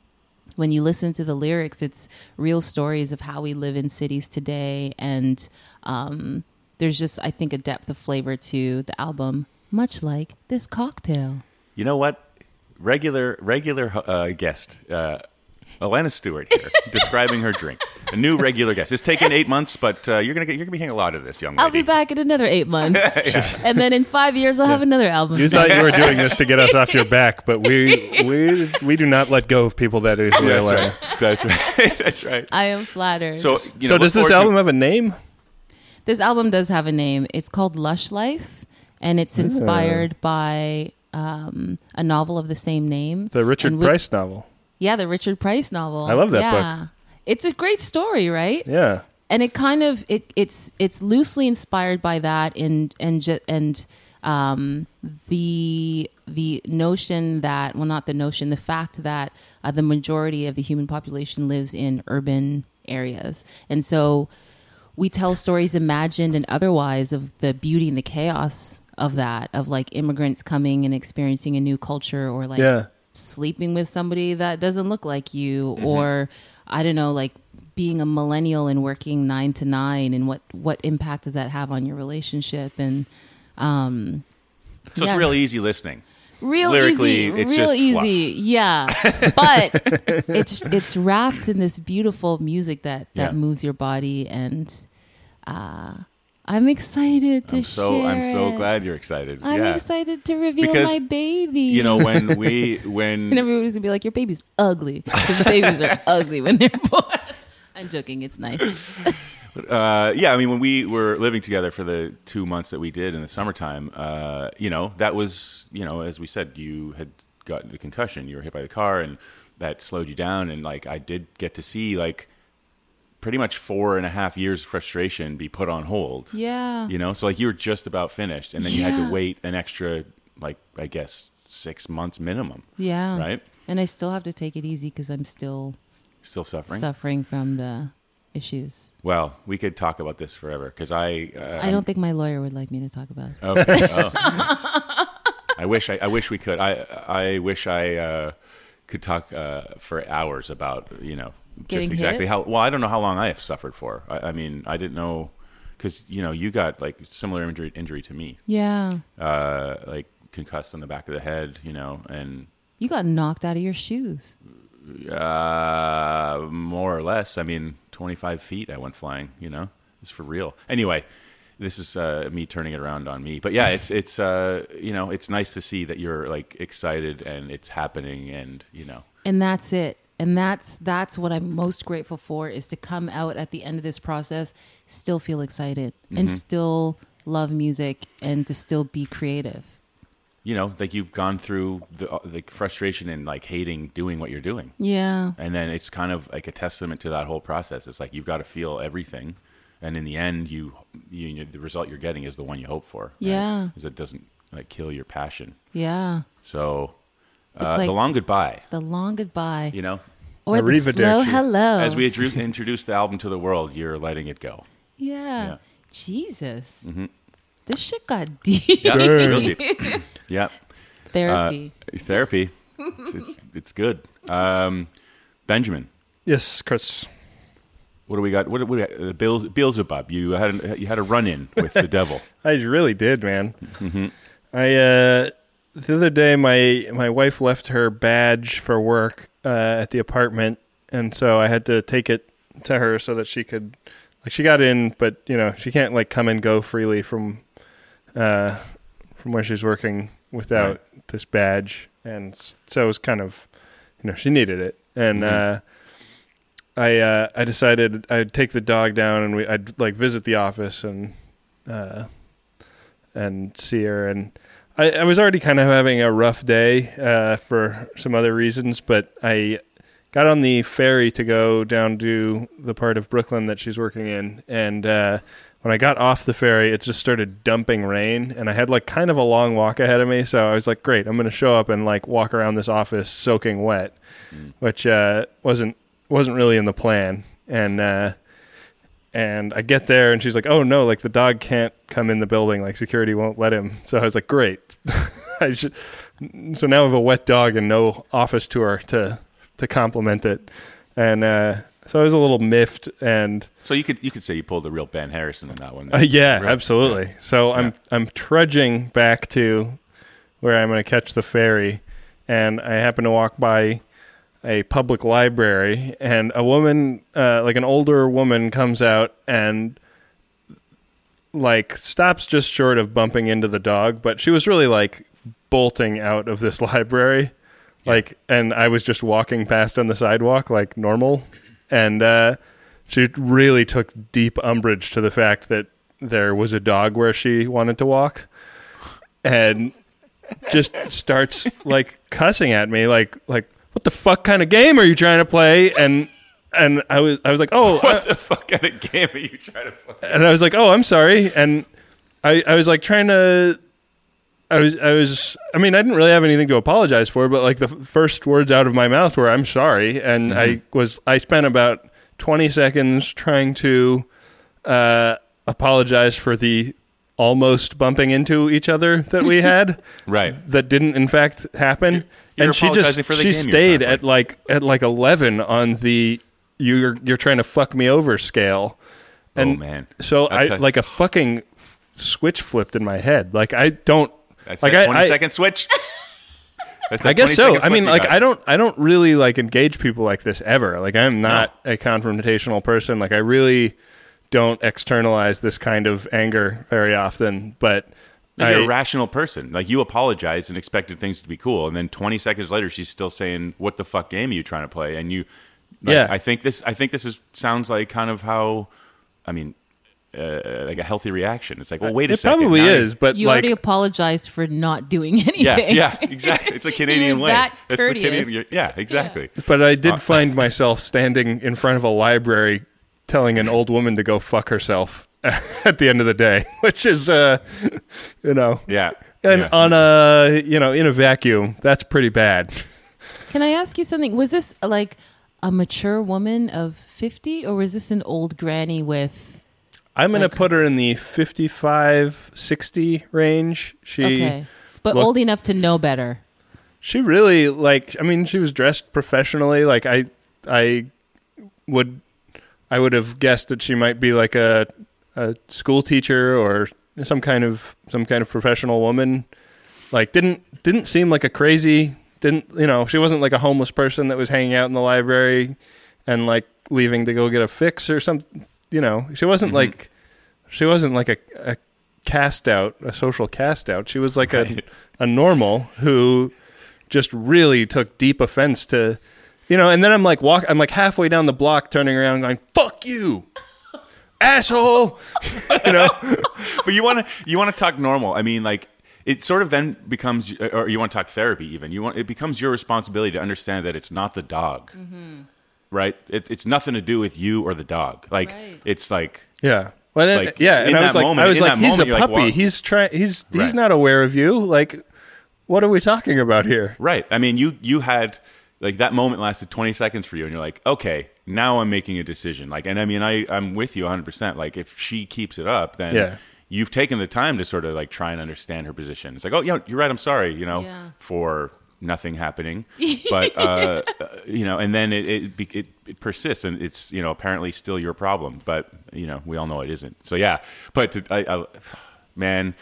when you listen to the lyrics, it's real stories of how we live in cities today. And um, there's just, I think, a depth of flavor to the album, much like this cocktail. You know what? Regular regular uh, guest, uh, Alanna Stuart here, describing her drink. A new regular guest. It's taken eight months, but uh, you're gonna get, you're gonna be hearing a lot of this, young lady. I'll be back in another eight months, yeah. and then in five years I'll yeah. have another album. You thought you were doing this to get us off your back, but we we we do not let go of people that easily. That's right. That's right. That's right. I am flattered. So, you know, so does this album to- have a name? This album does have a name. It's called Lush Life, and it's inspired yeah. by. Um, a novel of the same name. The Richard with, Price novel. Yeah, the Richard Price novel. I love that yeah. book. It's a great story, right? Yeah. And it kind of, it it's it's loosely inspired by that and and and um, the the notion that, well, not the notion, the fact that uh, the majority of the human population lives in urban areas. And so we tell stories imagined and otherwise of the beauty and the chaos of that, of like immigrants coming and experiencing a new culture, or like yeah. sleeping with somebody that doesn't look like you, mm-hmm. or I don't know, like being a millennial and working nine to nine, and what what impact does that have on your relationship? And um so yeah. it's real easy listening. Real Lyrically, easy, it's real just easy, fluff. Yeah. But it's it's wrapped in this beautiful music that that yeah. moves your body, and uh I'm excited to I'm so, share I'm so it. glad you're excited. I'm yeah. excited to reveal because, my baby. You know, when we... when and everybody's going to be like, your baby's ugly. Because babies are ugly when they're born. I'm joking. It's nice. uh, yeah, I mean, when we were living together for the two months that we did in the summertime, uh, you know, that was, you know, as we said, you had gotten the concussion. You were hit by the car, and that slowed you down. And, like, I did get to see, like... pretty much four and a half years of frustration be put on hold. Yeah. You know, so like you were just about finished, and then yeah. you had to wait an extra, like, I guess six months minimum. Yeah. Right. And I still have to take it easy because I'm still... Still suffering? Suffering from the issues. Well, we could talk about this forever because I... Uh, I don't I'm, think my lawyer would like me to talk about it. Okay. oh. I wish I, I wish we could. I, I wish I uh, could talk uh, for hours about, you know... Getting just exactly hit? How well I don't know how long I have suffered for. I, I mean, I didn't know because you know you got like similar injury injury to me. Yeah, uh, like concussed on the back of the head, you know, and you got knocked out of your shoes. Uh, more or less. I mean, twenty-five feet. I went flying. You know, it's for real. Anyway, this is uh, me turning it around on me. But yeah, it's it's uh, you know, it's nice to see that you're like excited and it's happening, and you know, and that's it. And that's that's what I'm most grateful for, is to come out at the end of this process, still feel excited mm-hmm. and still love music and to still be creative. You know, like you've gone through the, the frustration and like hating doing what you're doing. Yeah. And then it's kind of like a testament to that whole process. It's like you've got to feel everything. And in the end, you, you the result you're getting is the one you hope for. Right? Yeah. Because it doesn't like kill your passion. Yeah. So... Uh, it's like the long goodbye. The long goodbye. You know? Or the slow hello. As we introduce the album to the world, you're letting it go. Yeah. yeah. Jesus. Mm-hmm. This shit got deep. Yeah, real deep. yeah. Therapy. Uh, therapy. It's, it's, it's good. Um, Benjamin. Yes, Chris. What do we got? What do we got? Uh, Beelze- Beelzebub. You had, a, you had a run-in with the devil. I really did, man. Mm-hmm. I... uh the other day, my my wife left her badge for work uh, at the apartment, and so I had to take it to her so that she could, like, she got in, but you know, she can't like come and go freely from uh, from where she's working without right. this badge, and so it was kind of, you know, she needed it, and. Mm-hmm. Uh, I uh, I decided I'd take the dog down and we I'd like visit the office and uh, and see her, and I, I was already kind of having a rough day uh, for some other reasons, but I got on the ferry to go down to the part of Brooklyn that she's working in, and uh, when I got off the ferry, it just started dumping rain, and I had like kind of a long walk ahead of me, so I was like, great, I'm gonna show up and like walk around this office soaking wet, mm. which uh, wasn't. wasn't really in the plan, and uh and I get there and she's like, oh no, like the dog can't come in the building, like security won't let him. So I was like, great. I should so now I have a wet dog and no office tour to to compliment it, and uh so I was a little miffed. And so you could you could say you pulled the real Ben Harrison in that one. uh, yeah right. absolutely yeah. so yeah. I'm I'm trudging back to where I'm going to catch the ferry, and I happen to walk by a public library, and a woman, uh, like an older woman, comes out and like stops just short of bumping into the dog, but she was really like bolting out of this library, yeah. like, and I was just walking past on the sidewalk like normal, and uh, she really took deep umbrage to the fact that there was a dog where she wanted to walk, and just starts like cussing at me, like like. What the fuck kind of game are you trying to play? And and I was I was like, oh, what I, the fuck kind of game are you trying to play? And I was like, oh, I'm sorry. And I, I was like trying to, I was I was I mean I didn't really have anything to apologize for, but like the first words out of my mouth were I'm sorry, and mm-hmm. I was I spent about twenty seconds trying to uh, apologize for the almost bumping into each other that we had, right? That didn't in fact happen. You're- You're and she just she stayed at like at like eleven on the you're you're trying to fuck me over scale, and oh, man. so That's I a, like a fucking f- switch flipped in my head. Like I don't That's like a twenty I, second switch. That's I guess so. I mean, like I don't I don't really like engage people like this ever. Like I'm not no. a confrontational person. Like I really don't externalize this kind of anger very often, but. You're I, a rational person. Like, you apologized and expected things to be cool, and then twenty seconds later, she's still saying, "What the fuck game are you trying to play?" And you, like, yeah, I think this. I think this is sounds like kind of how, I mean, uh, like a healthy reaction. It's like, well, wait a it second. It probably now is, but you like, already apologized for not doing anything. Yeah, yeah, exactly. It's a Canadian way. That it's courteous. The Canadian, yeah, exactly. Yeah. But I did uh, find myself standing in front of a library, telling an old woman to go fuck herself. At the end of the day, which is, uh, you know, yeah, and yeah. on a, you know, in a vacuum, that's pretty bad. Can I ask you something? Was this like a mature woman of fifty, or was this an old granny with? I'm going like, to put her in the fifty-five, sixty range. She, okay. But looked, old enough to know better. She really like, I mean, she was dressed professionally. Like I, I would, I would have guessed that she might be like a, a school teacher or some kind of some kind of professional woman. Like didn't didn't seem like a crazy didn't you know she wasn't like a homeless person that was hanging out in the library and like leaving to go get a fix or something. You know she wasn't mm-hmm. like she wasn't like a, a cast out a social cast out. She was like right. a a normal who just really took deep offense to you know. And then I'm like walk I'm like halfway down the block turning around going fuck you. Asshole, you know. But you want to you want to talk normal. I mean, like it sort of then becomes, or you want to talk therapy. Even you want it becomes your responsibility to understand that it's not the dog, mm-hmm. right? It, it's nothing to do with you or the dog. Like right. it's like yeah, well, then, like, yeah. And I was like, moment, I was like, he's moment, a puppy. Like, he's trying. He's he's right. not aware of you. Like, what are we talking about here? Right. I mean, you you had like that moment lasted twenty seconds for you, and you're like, okay. Now I'm making a decision. Like, and I mean, I, I'm with you one hundred percent. Like, if she keeps it up, then yeah. you've taken the time to sort of like try and understand her position. It's like, oh, yeah, you're right. I'm sorry, you know, yeah. for nothing happening. But, uh, you know, and then it it, it it persists and it's, you know, apparently still your problem. But, you know, we all know it isn't. So, yeah. But, to, I, I, man,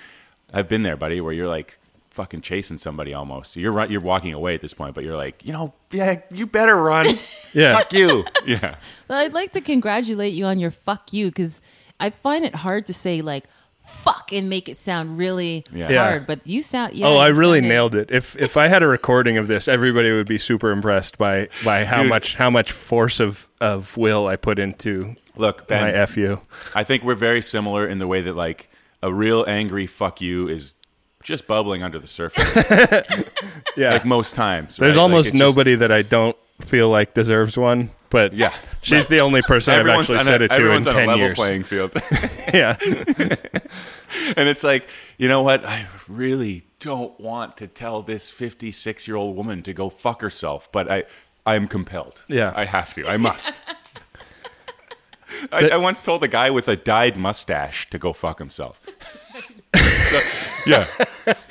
I've been there, buddy, where you're like, fucking chasing somebody almost. You're right. You're walking away at this point, but you're like, you know, yeah, you better run. Yeah. Fuck you. Yeah. Well, I'd like to congratulate you on your fuck you, because I find it hard to say like fuck and make it sound really yeah. hard, but you sound. Yeah, oh, I really it. nailed it. If if I had a recording of this, everybody would be super impressed by by how Dude. much how much force of of will I put into look Ben, my F you. I think we're very similar in the way that like a real angry fuck you is just bubbling under the surface. Yeah, like most times. There's right? almost like nobody just... that I don't feel like deserves one, but yeah, she's right. the only person I've actually said a, it to in ten on a years. Level playing field. Yeah, and it's like, you know what? I really don't want to tell this fifty-six-year-old woman to go fuck herself, but I, I'm compelled. Yeah, I have to. I must. I, I once told a guy with a dyed mustache to go fuck himself. So, yeah,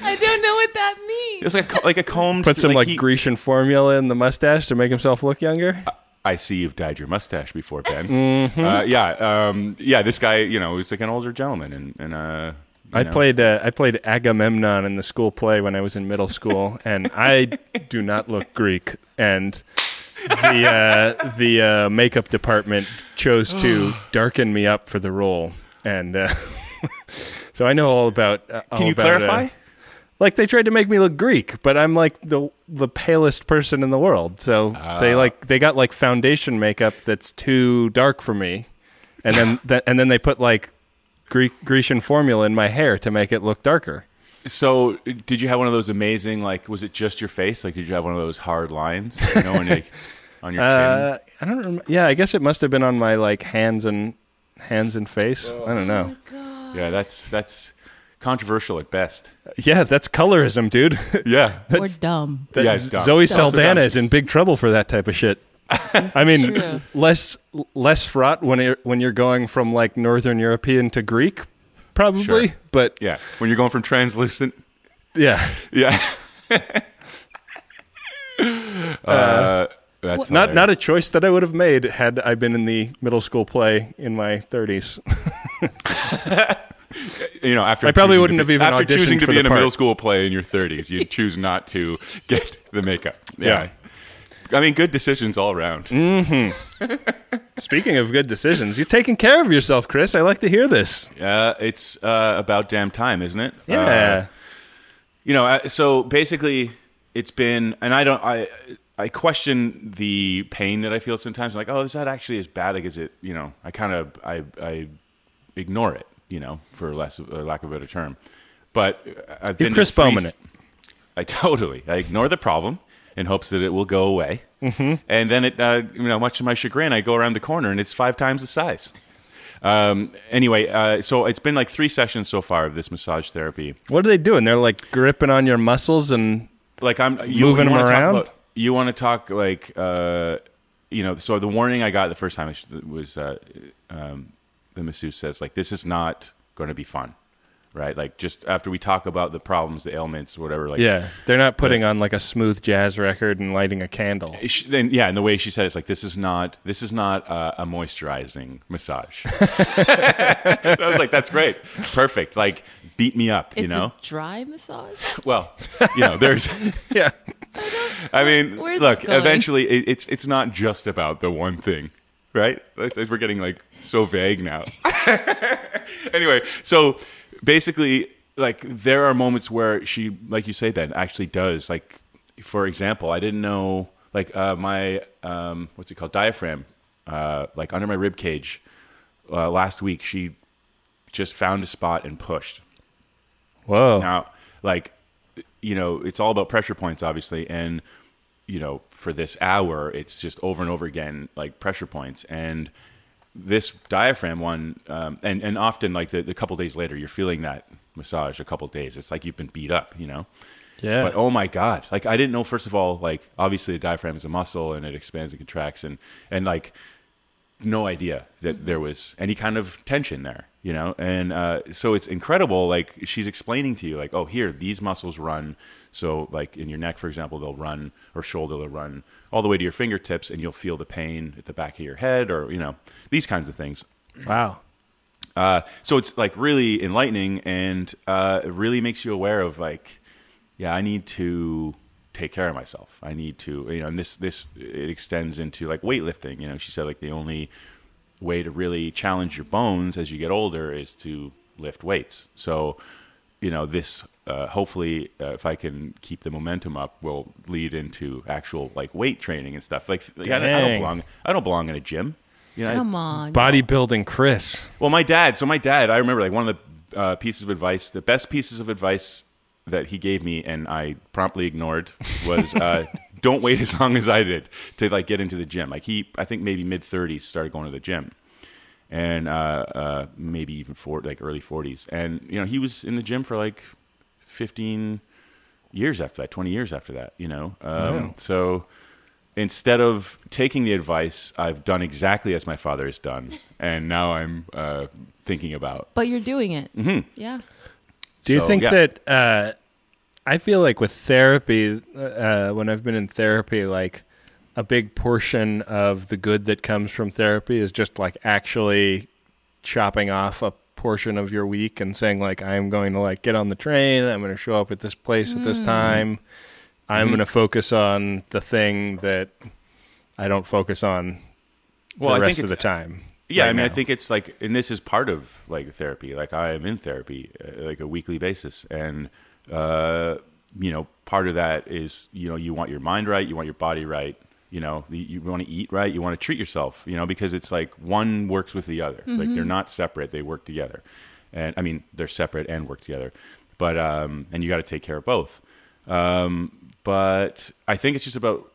I don't know what that means. It's like a, like a comb. Put some like, like he, Grecian formula in the mustache to make himself look younger. I, I see you've dyed your mustache before, Ben. Mm-hmm. Uh, yeah, um, yeah. This guy, you know, he's like an older gentleman, and, and uh, I know. played uh, I played Agamemnon in the school play when I was in middle school, and I do not look Greek, and. the uh, the uh, makeup department chose to darken me up for the role, and uh, so I know all about. Uh, all Can you about, clarify? Uh, like they tried to make me look Greek, but I'm like the the palest person in the world. So uh. they like they got like foundation makeup that's too dark for me, and then th- and then they put like Greek Grecian formula in my hair to make it look darker. So, did you have one of those amazing, like, was it just your face? Like, did you have one of those hard lines, you know, like, on your chin? Uh, I don't remember. Yeah, I guess it must have been on my, like, hands and hands and face. Whoa. I don't know. Oh yeah, that's that's controversial at best. Yeah, that's colorism, dude. Yeah. That's, or dumb. That's, yeah, it's dumb. Zoe dumb. Saldana is in big trouble for that type of shit. I mean, true. less less fraught when you're, when you're going from, like, Northern European to Greek, probably, sure. But yeah, when you're going from translucent, yeah, yeah, uh, that's wh- not not a choice that I would have made had I been in the middle school play in my thirties. You know, after I probably wouldn't be, have even after auditioned choosing to for be in part. A middle school play in your thirties, you choose not to get the makeup. Yeah, yeah. I mean, good decisions all around. Mm-hmm. Speaking of good decisions, you're taking care of yourself, Chris. I like to hear this. Uh, it's uh, about damn time, isn't it? Yeah. Uh, you know, so basically it's been, and I don't, I I question the pain that I feel sometimes. I'm like, oh, is that actually as bad as it, you know, I kind of, I I ignore it, you know, for less, uh, lack of a better term. But I've been. You're Chris Bowman it. I totally, I ignore the problem in hopes that it will go away. Mm-hmm. And then, it, uh, you know, much to my chagrin, I go around the corner and it's five times the size. Um, anyway, uh, so it's been like three sessions so far of this massage therapy. What are they doing? They're like gripping on your muscles and like I'm you, moving you them around? About, you want to talk like, uh, you know, so the warning I got the first time was uh, um, the masseuse says, like, this is not going to be fun. Right, like just after we talk about the problems, the ailments, whatever. Like, yeah, they're not putting but, on like a smooth jazz record and lighting a candle. She, then, yeah, and the way she said it's like this is not this is not uh, a moisturizing massage. I was like, that's great, perfect. Like, beat me up, it's you know. A dry massage. Well, you know, there's yeah. I, I mean, look, eventually it, it's it's not just about the one thing. Right? We're getting like so vague now. Anyway, so basically, like there are moments where she, like you say, Ben, actually does. Like, for example, I didn't know, like uh, my um, what's it called, diaphragm, uh, like under my rib cage. Uh, last week, she just found a spot and pushed. Whoa! Now, like you know, it's all about pressure points, obviously, and. You know, for this hour, it's just over and over again, like pressure points. And this diaphragm one, um, and, and often like the, the couple days later, you're feeling that massage a couple days. It's like you've been beat up, you know? Yeah. But oh my God. Like I didn't know, first of all, like obviously the diaphragm is a muscle and it expands and contracts and, and like no idea that there was any kind of tension there, you know? And uh, so it's incredible. Like she's explaining to you like, oh, here, these muscles run. So like in your neck, for example, they'll run or shoulder, they'll run all the way to your fingertips and you'll feel the pain at the back of your head or, you know, these kinds of things. Wow. Uh, so it's like really enlightening and uh, it really makes you aware of like, yeah, I need to take care of myself. I need to, you know, and this, this, it extends into like weightlifting. You know, she said like the only way to really challenge your bones as you get older is to lift weights. So, you know, this, uh, hopefully uh, if I can keep the momentum up, will lead into actual like weight training and stuff. Like, like I, I don't belong, I don't belong in a gym. You know, Come on. Bodybuilding Chris. Well, my dad, so my dad, I remember like one of the uh, pieces of advice, the best pieces of advice that he gave me and I promptly ignored was uh, don't wait as long as I did to like get into the gym. Like he, I think maybe mid thirties started going to the gym and uh, uh, maybe even for like early forties. And, you know, he was in the gym for like fifteen years after that, twenty years after that, you know? Um, wow. So instead of taking the advice, I've done exactly as my father has done. And now I'm uh, thinking about, but you're doing it. Mm-hmm. Yeah. Do you so, think yeah. that, uh, I feel like with therapy, uh, when I've been in therapy, like a big portion of the good that comes from therapy is just like actually chopping off a portion of your week and saying like, I'm going to like get on the train. I'm going to show up at this place mm. at this time. I'm mm. going to focus on the thing that I don't focus on well, the I rest think of the time. Yeah, right I mean, now. I think it's like, and this is part of like therapy. Like I am in therapy, uh, like a weekly basis, and uh, you know, part of that is you know you want your mind right, you want your body right, you know, you, you want to eat right, you want to treat yourself, you know, because it's like one works with the other. Mm-hmm. Like they're not separate; they work together. And I mean, they're separate and work together, but um, and you got to take care of both. Um, but I think it's just about.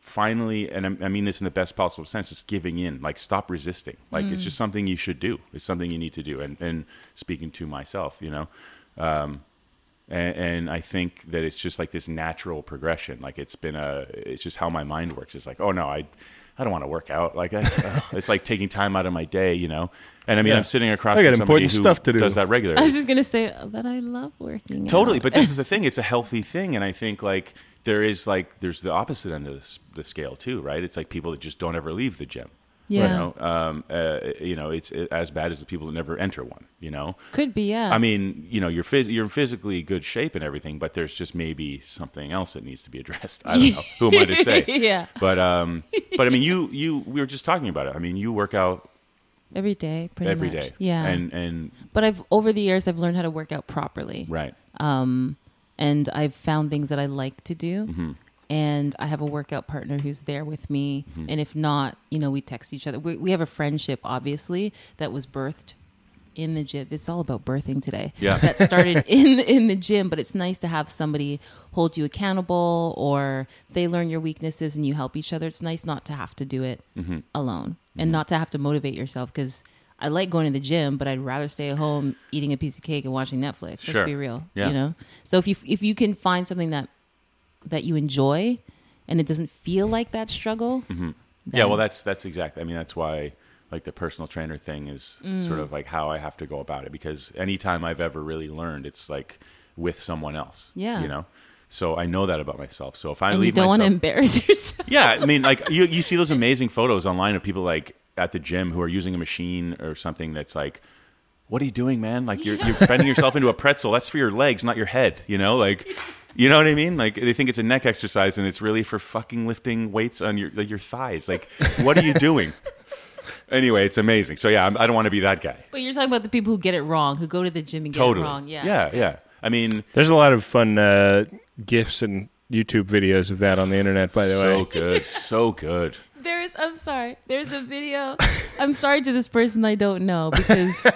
Finally, and I mean this in the best possible sense, it's giving in, like stop resisting. Like mm. it's just something you should do. It's something you need to do. And, and speaking to myself, you know, um, and, and I think that it's just like this natural progression. Like it's been a, it's just how my mind works. It's like, oh no, I, I don't want to work out. Like I, uh, it's like taking time out of my day, you know? And I mean, yeah. I'm sitting across from somebody who stuff to do. does that regularly. I was just going to say, but I love working totally, out. Totally. But this is the thing. It's a healthy thing. And I think like, there is like, there's the opposite end of this, the scale too, right? It's like people that just don't ever leave the gym. Yeah. You know, um, uh, you know, it's as bad as the people that never enter one, you know? Could be, yeah. I mean, you know, you're, phys- you're in physically good shape and everything, but there's just maybe something else that needs to be addressed. I don't know. Who am I to say? Yeah. But, um, but I mean, you, you, we were just talking about it. I mean, you work out. Every day, pretty every much. Every day. Yeah. And, and. But I've, over the years, I've learned how to work out properly. Right. Um. And I've found things that I like to do. Mm-hmm. And I have a workout partner who's there with me. Mm-hmm. And if not, you know, we text each other. We, we have a friendship, obviously, that was birthed in the gym. It's all about birthing today. Yeah. That started in, in the gym. But it's nice to have somebody hold you accountable or they learn your weaknesses and you help each other. It's nice not to have to do it mm-hmm. alone mm-hmm. and not to have to motivate yourself because I like going to the gym, but I'd rather stay at home eating a piece of cake and watching Netflix. Sure. Let's be real, yeah. you know? So if you if you can find something that that you enjoy and it doesn't feel like that struggle. Mm-hmm. Yeah, well, that's that's exactly. I mean, that's why like the personal trainer thing is mm. sort of like how I have to go about it because anytime I've ever really learned, it's like with someone else, yeah. you know? So I know that about myself. So if I and leave myself... you don't want to embarrass yourself. Yeah, I mean, like you, you see those amazing photos online of people like... at the gym who are using a machine or something that's like, what are you doing, man? Like you're, you're bending yourself into a pretzel. That's for your legs, not your head. You know, like, you know what I mean? Like they think it's a neck exercise and it's really for fucking lifting weights on your, like your thighs. Like, what are you doing? Anyway, it's amazing. So yeah, I'm, I don't want to be that guy. But you're talking about the people who get it wrong, who go to the gym and get totally. it wrong. Yeah. Yeah. Yeah. I mean, there's a lot of fun uh, GIFs and YouTube videos of that on the internet, by the so way. So good. So good. There is, I'm sorry, there's a video. I'm sorry to this person I don't know because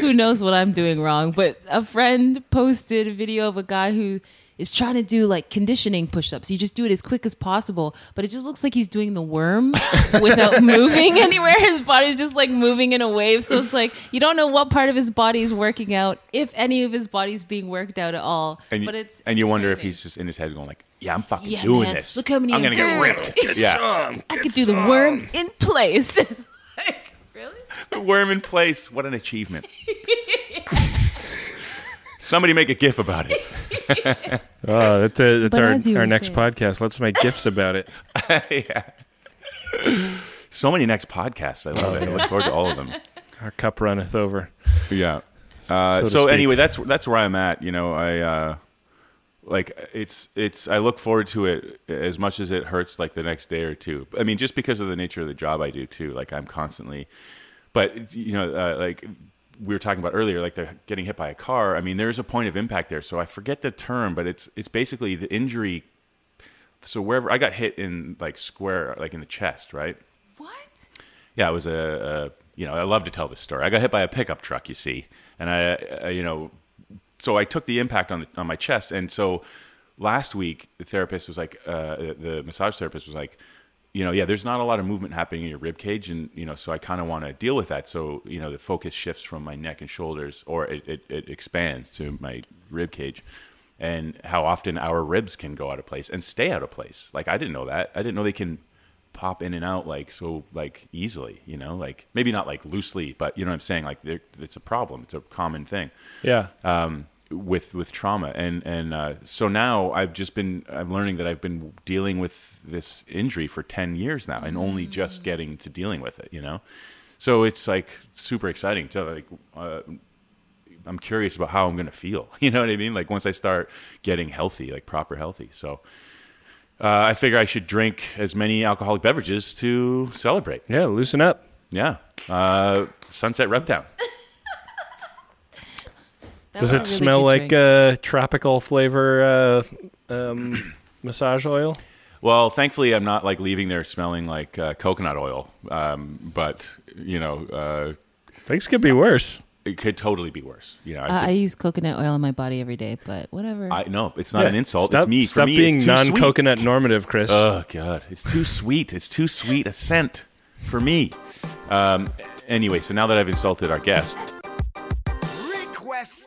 who knows what I'm doing wrong. But a friend posted a video of a guy who is trying to do like conditioning push-ups. You just do it as quick as possible, but it just looks like he's doing the worm without moving anywhere. His body's just like moving in a wave. So it's like, you don't know what part of his body is working out, if any of his body's being worked out at all. And, but it's and you wonder if he's just in his head going like, yeah, I'm fucking yeah, doing man. this. Look how many I'm going to get ripped. Get yeah. some, get I could do some. the worm in place. Like, really? The worm in place. What an achievement. Somebody make a GIF about it. Oh, that's, a, that's our, our next saying. podcast. Let's make GIFs about it. Yeah. So many next podcasts. I love it. I look forward to all of them. Our cup runneth over. Yeah. Uh, so so anyway, that's that's where I'm at. You know, I... Uh, like it's it's I look forward to it as much as it hurts, like the next day or two. I mean, just because of the nature of the job I do too. Like I'm constantly, but you know, uh, like we were talking about earlier, like they're getting hit by a car. I mean, there's a point of impact there. So I forget the term, but it's it's basically the injury. So wherever I got hit in like square, like in the chest, right? What? Yeah, it was a, a you know, I love to tell this story. I got hit by a pickup truck, you see, and I, I you know. So I took the impact on the, on my chest, and so last week the therapist was like, uh, the massage therapist was like, you know, yeah, there's not a lot of movement happening in your rib cage, and you know, so I kind of want to deal with that. So you know, the focus shifts from my neck and shoulders, or it, it, it expands to my rib cage, and how often our ribs can go out of place and stay out of place. Like I didn't know that. I didn't know they can pop in and out like so like easily. You know, like maybe not like loosely, but you know what I'm saying. Like it's a problem. It's a common thing. Yeah. Um. with with trauma and and uh so now I've just been I'm learning that I've been dealing with this injury for ten years now and only just getting to dealing with it, you know, so it's like super exciting to like uh, I'm curious about how I'm gonna feel, you know what I mean, like once I start getting healthy, like proper healthy. So uh I figure I should drink as many alcoholic beverages to celebrate. Yeah, loosen up. Yeah. uh Sunset Rub Down. Does it really smell like uh, tropical flavor uh, um, massage oil? Well, thankfully, I'm not like leaving there smelling like uh, coconut oil. Um, but you know, uh, things could be worse. It could totally be worse. You know, I, uh, could, I use coconut oil on my body every day, but whatever. I no, it's not yeah. an insult. Stop, it's me. Stop For me, being it's too non-coconut sweet. Normative, Chris. Oh God, it's too sweet. It's too sweet a scent for me. Um, anyway, so now that I've insulted our guest.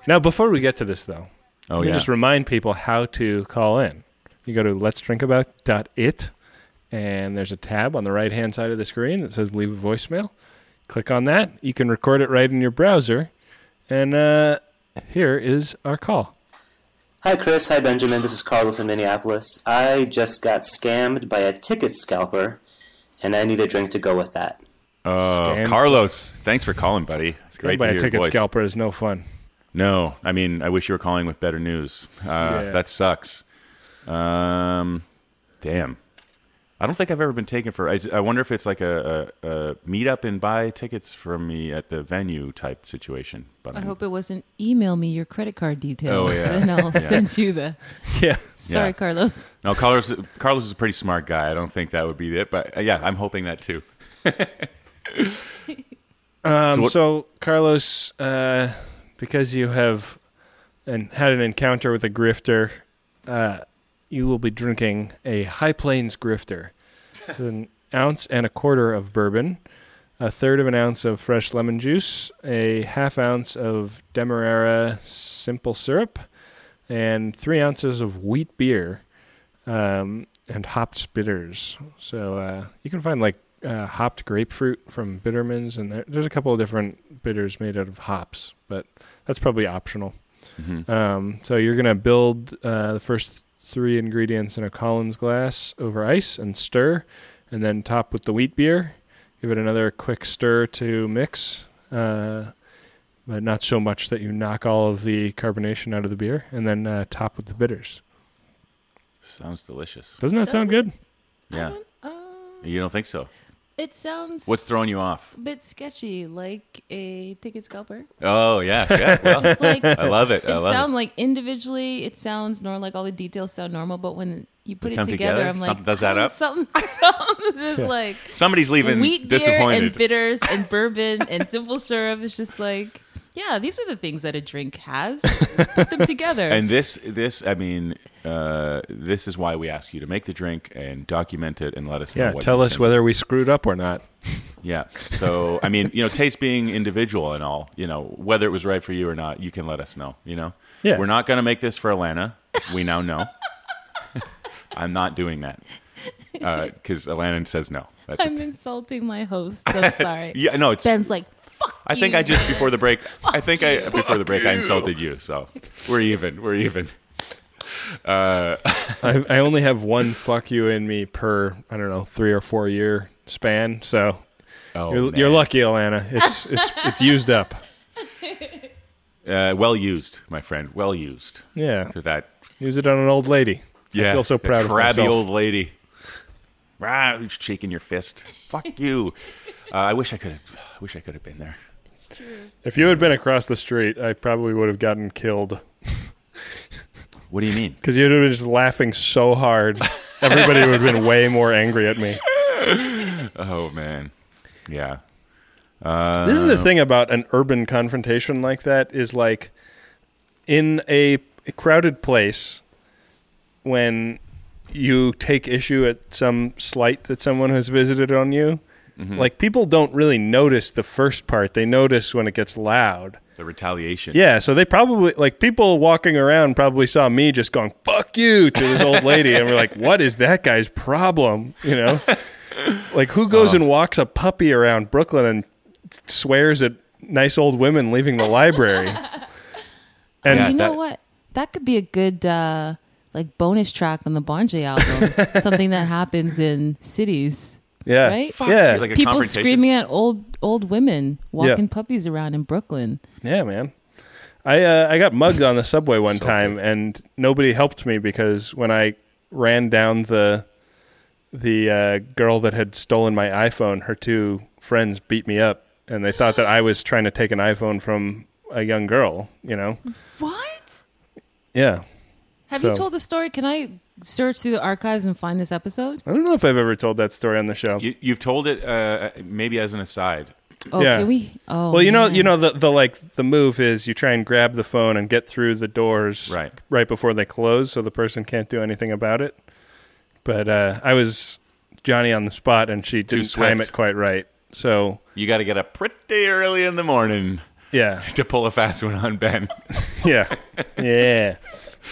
Now, before we get to this, though, oh, let me yeah. just remind people how to call in. You go to let's drink about dot I T, and there's a tab on the right-hand side of the screen that says leave a voicemail. Click on that. You can record it right in your browser, and uh, here is our call. Hi, Chris. Hi, Benjamin. This is Carlos in Minneapolis. I just got scammed by a ticket scalper, and I need a drink to go with that. Oh, uh, Carlos. Thanks for calling, buddy. It's great to hear your voice. Scammed by a ticket scalper is no fun. No, I mean, I wish you were calling with better news. Uh, yeah. That sucks. Um, damn. I don't think I've ever been taken for... I, I wonder if it's like a, a, a meet up and buy tickets for me at the venue type situation. But I I'm, hope it wasn't email me your credit card details, oh, yeah. and I'll yeah. send you the... Yeah. Sorry, yeah. Carlos. No, Carlos Carlos is a pretty smart guy. I don't think that would be it, but uh, yeah, I'm hoping that too. um, so, what, so, Carlos... Uh, Because you have and had an encounter with a grifter, uh, you will be drinking a High Plains Grifter. It's an ounce and a quarter of bourbon, a third of an ounce of fresh lemon juice, a half ounce of Demerara simple syrup, and three ounces of wheat beer um, and hopped bitters. So uh, you can find like uh, hopped grapefruit from Bitterman's, and there, there's a couple of different bitters made out of hops, but... That's probably optional. Mm-hmm. Um, so you're going to build uh, the first three ingredients in a Collins glass over ice and stir, and then top with the wheat beer. Give it another quick stir to mix, uh, but not so much that you knock all of the carbonation out of the beer, and then uh, top with the bitters. Sounds delicious. Doesn't that Does sound it? Good? Yeah. Don't, uh... You don't think so? It sounds... What's throwing you off? A bit sketchy, like a ticket scalper. Oh, yeah. yeah. Well, just like, I love it. I it love sounds it. Like individually, it sounds normal, like all the details sound normal, but when you put they it together, together, I'm like... Something does that oh, up? Something, something is yeah. like... Somebody's leaving wheat disappointed. Wheat beer and bitters and bourbon and simple syrup. It's just like, yeah, these are the things that a drink has. Put them together. And this, this, I mean... Uh, this is why we ask you to make the drink and document it and let us know. Yeah, what tell us whether we screwed up or not. Yeah. So, I mean, you know, taste being individual and all, you know, whether it was right for you or not, you can let us know, you know? Yeah. We're not going to make this for Alanna. We now know. I'm not doing that. Because uh, Alanna says no. That's I'm insulting my host. I'm so sorry. Yeah, no, it's... Ben's like, fuck I you. think I just, before the break, fuck I think you. I, before the break, you. I insulted you. So, we're even. We're even. Uh, I, I only have one "fuck you" in me per I don't know three or four year span, so oh, you're, you're lucky, Alanna. It's it's it's used up. Uh, well used, my friend. Well used. Yeah. To that Use it on an old lady. Yeah, I feel so proud of myself. Crabby old lady. Ah, shaking your fist. Fuck you. Uh, I wish I could have. I wish I could have been there. It's true. If you had been across the street, I probably would have gotten killed. What do you mean? Because you'd have been just laughing so hard, everybody would have been way more angry at me. Oh man, yeah. Uh, this is the thing about an urban confrontation like that is like in a, a crowded place when you take issue at some slight that someone has visited on you. Mm-hmm. Like, people don't really notice the first part. They notice when it gets loud. The retaliation. Yeah, so they probably, like, people walking around probably saw me just going, fuck you, to this old lady. And we're like, what is that guy's problem? You know? Like, who goes oh. and walks a puppy around Brooklyn and swears at nice old women leaving the library? And yeah, you know that- what? That could be a good... Uh... like bonus track on the Bonjay album, something that happens in cities. Yeah, right. Fuck. Yeah, like a people screaming at old old women walking yeah. puppies around in Brooklyn. Yeah, man. I uh, I got mugged on the subway one so time, good. And nobody helped me because when I ran down the the uh, girl that had stolen my iPhone, her two friends beat me up, and they thought that I was trying to take an iPhone from a young girl. You know what? Yeah. Have so. you told the story? Can I search through the archives and find this episode? I don't know if I've ever told that story on the show. You, you've told it uh, maybe as an aside. Oh, yeah. Can we? Oh, well, you man. know, you know, the, the like the move is you try and grab the phone and get through the doors right, right before they close, so the person can't do anything about it. But uh, I was Johnny on the spot, and she Too didn't swift. time it quite right. So you got to get up pretty early in the morning, yeah, to pull a fast one on Ben. yeah, yeah.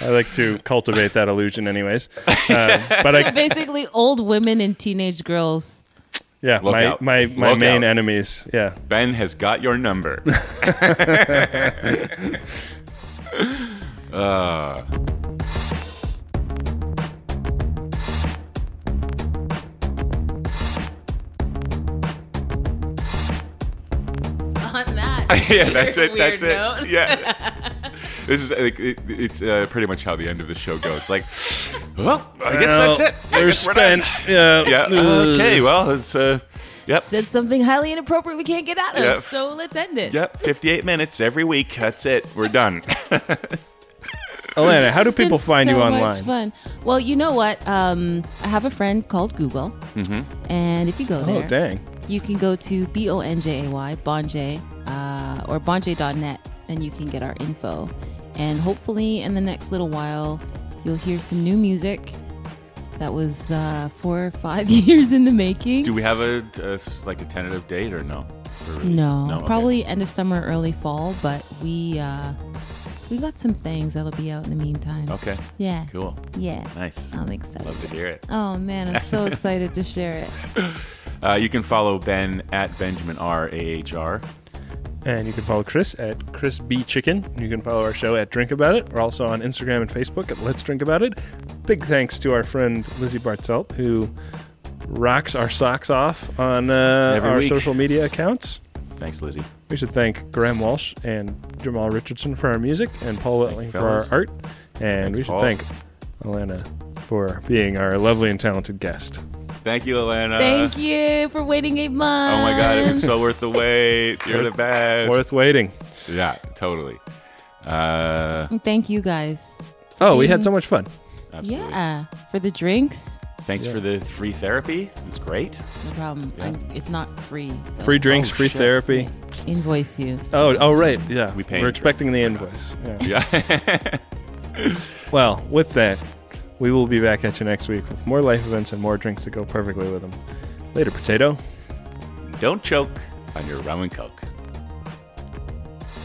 I like to cultivate that illusion anyways. Um, but I, so basically old women and teenage girls. Yeah, Look my, out. my, my Look main out. enemies. Yeah. Ben has got your number. uh. On that. yeah, that's it. That's it. Note. Yeah. This is like, it, it's uh, pretty much how the end of the show goes. Like, well, I guess well, that's it. They're spent. Yeah. yeah. Uh, okay. Well, it's uh, yep. Said something highly inappropriate we can't get out of. Yep. So let's end it. Yep. Fifty-eight minutes every week. That's it. We're done. Alanna, how do people find so you online? Much fun. Well, you know what? Um, I have a friend called Google, mm-hmm. and if you go there, oh dang, you can go to B O N J A Y Bonjay uh, or bonjay dot net, and you can get our info. And hopefully in the next little while, you'll hear some new music that was uh, four or five years in the making. Do we have a, a like a tentative date or no? No, no, probably okay. end of summer, early fall. But we uh, we got some things that'll be out in the meantime. Okay. Yeah. Cool. Yeah. Nice. I'm excited. Love to hear it. Oh man, I'm so excited to share it. Uh, you can follow Ben at Benjamin R A H R. And you can follow Chris at Chris B. Chicken. You can follow our show at Drink About It. We're also on Instagram and Facebook at Let's Drink About It. Big thanks to our friend Lizzie Bartelt, who rocks our socks off on uh, our week. social media accounts. Thanks, Lizzie. We should thank Graham Walsh and Jamal Richardson for our music and Paul Wettling for our art. And thanks, we should Paul. thank Alanna for being our lovely and talented guest. Thank you, Alanna. Thank you for waiting eight months. Oh, my God. It was so worth the wait. You're the best. Worth waiting. Yeah, totally. Uh, Thank you, guys. Oh, we had so much fun. Absolutely. Yeah, for the drinks. Thanks yeah. for the free therapy. It's great. No problem. Yeah. It's not free. Though. Free drinks, oh, free shit. therapy. Invoice you. So. Oh, oh, right. Yeah. We pay We're expecting the invoice. Yeah. yeah. Well, with that. We will be back at you next week with more life events and more drinks that go perfectly with them. Later, potato. Don't choke on your rum and coke.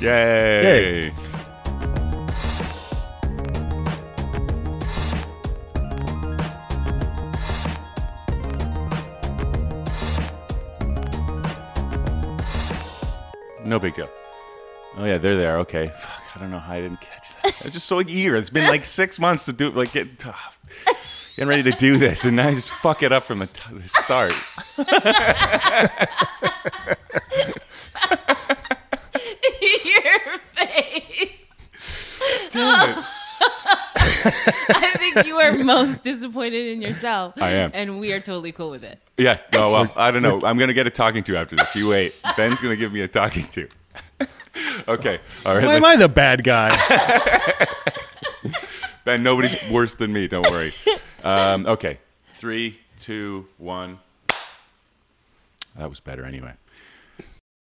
Yay! Yay. No big deal. Oh, yeah, they're there. Okay. Fuck, I don't know how I didn't catch that. I was just so eager. It's been like six months to do like get, uh, getting ready to do this, and now I just fuck it up from the, t- the start. Your face. Damn it. think you are most disappointed in yourself. I am. And we are totally cool with it. Yeah. Oh, well, I don't know. I'm going to get a talking to after this. You wait. Ben's going to give me a talking to. Okay. All right. Why am I the bad guy? Ben, nobody's worse than me. Don't worry. Um, okay. Three, two, one. That was better anyway.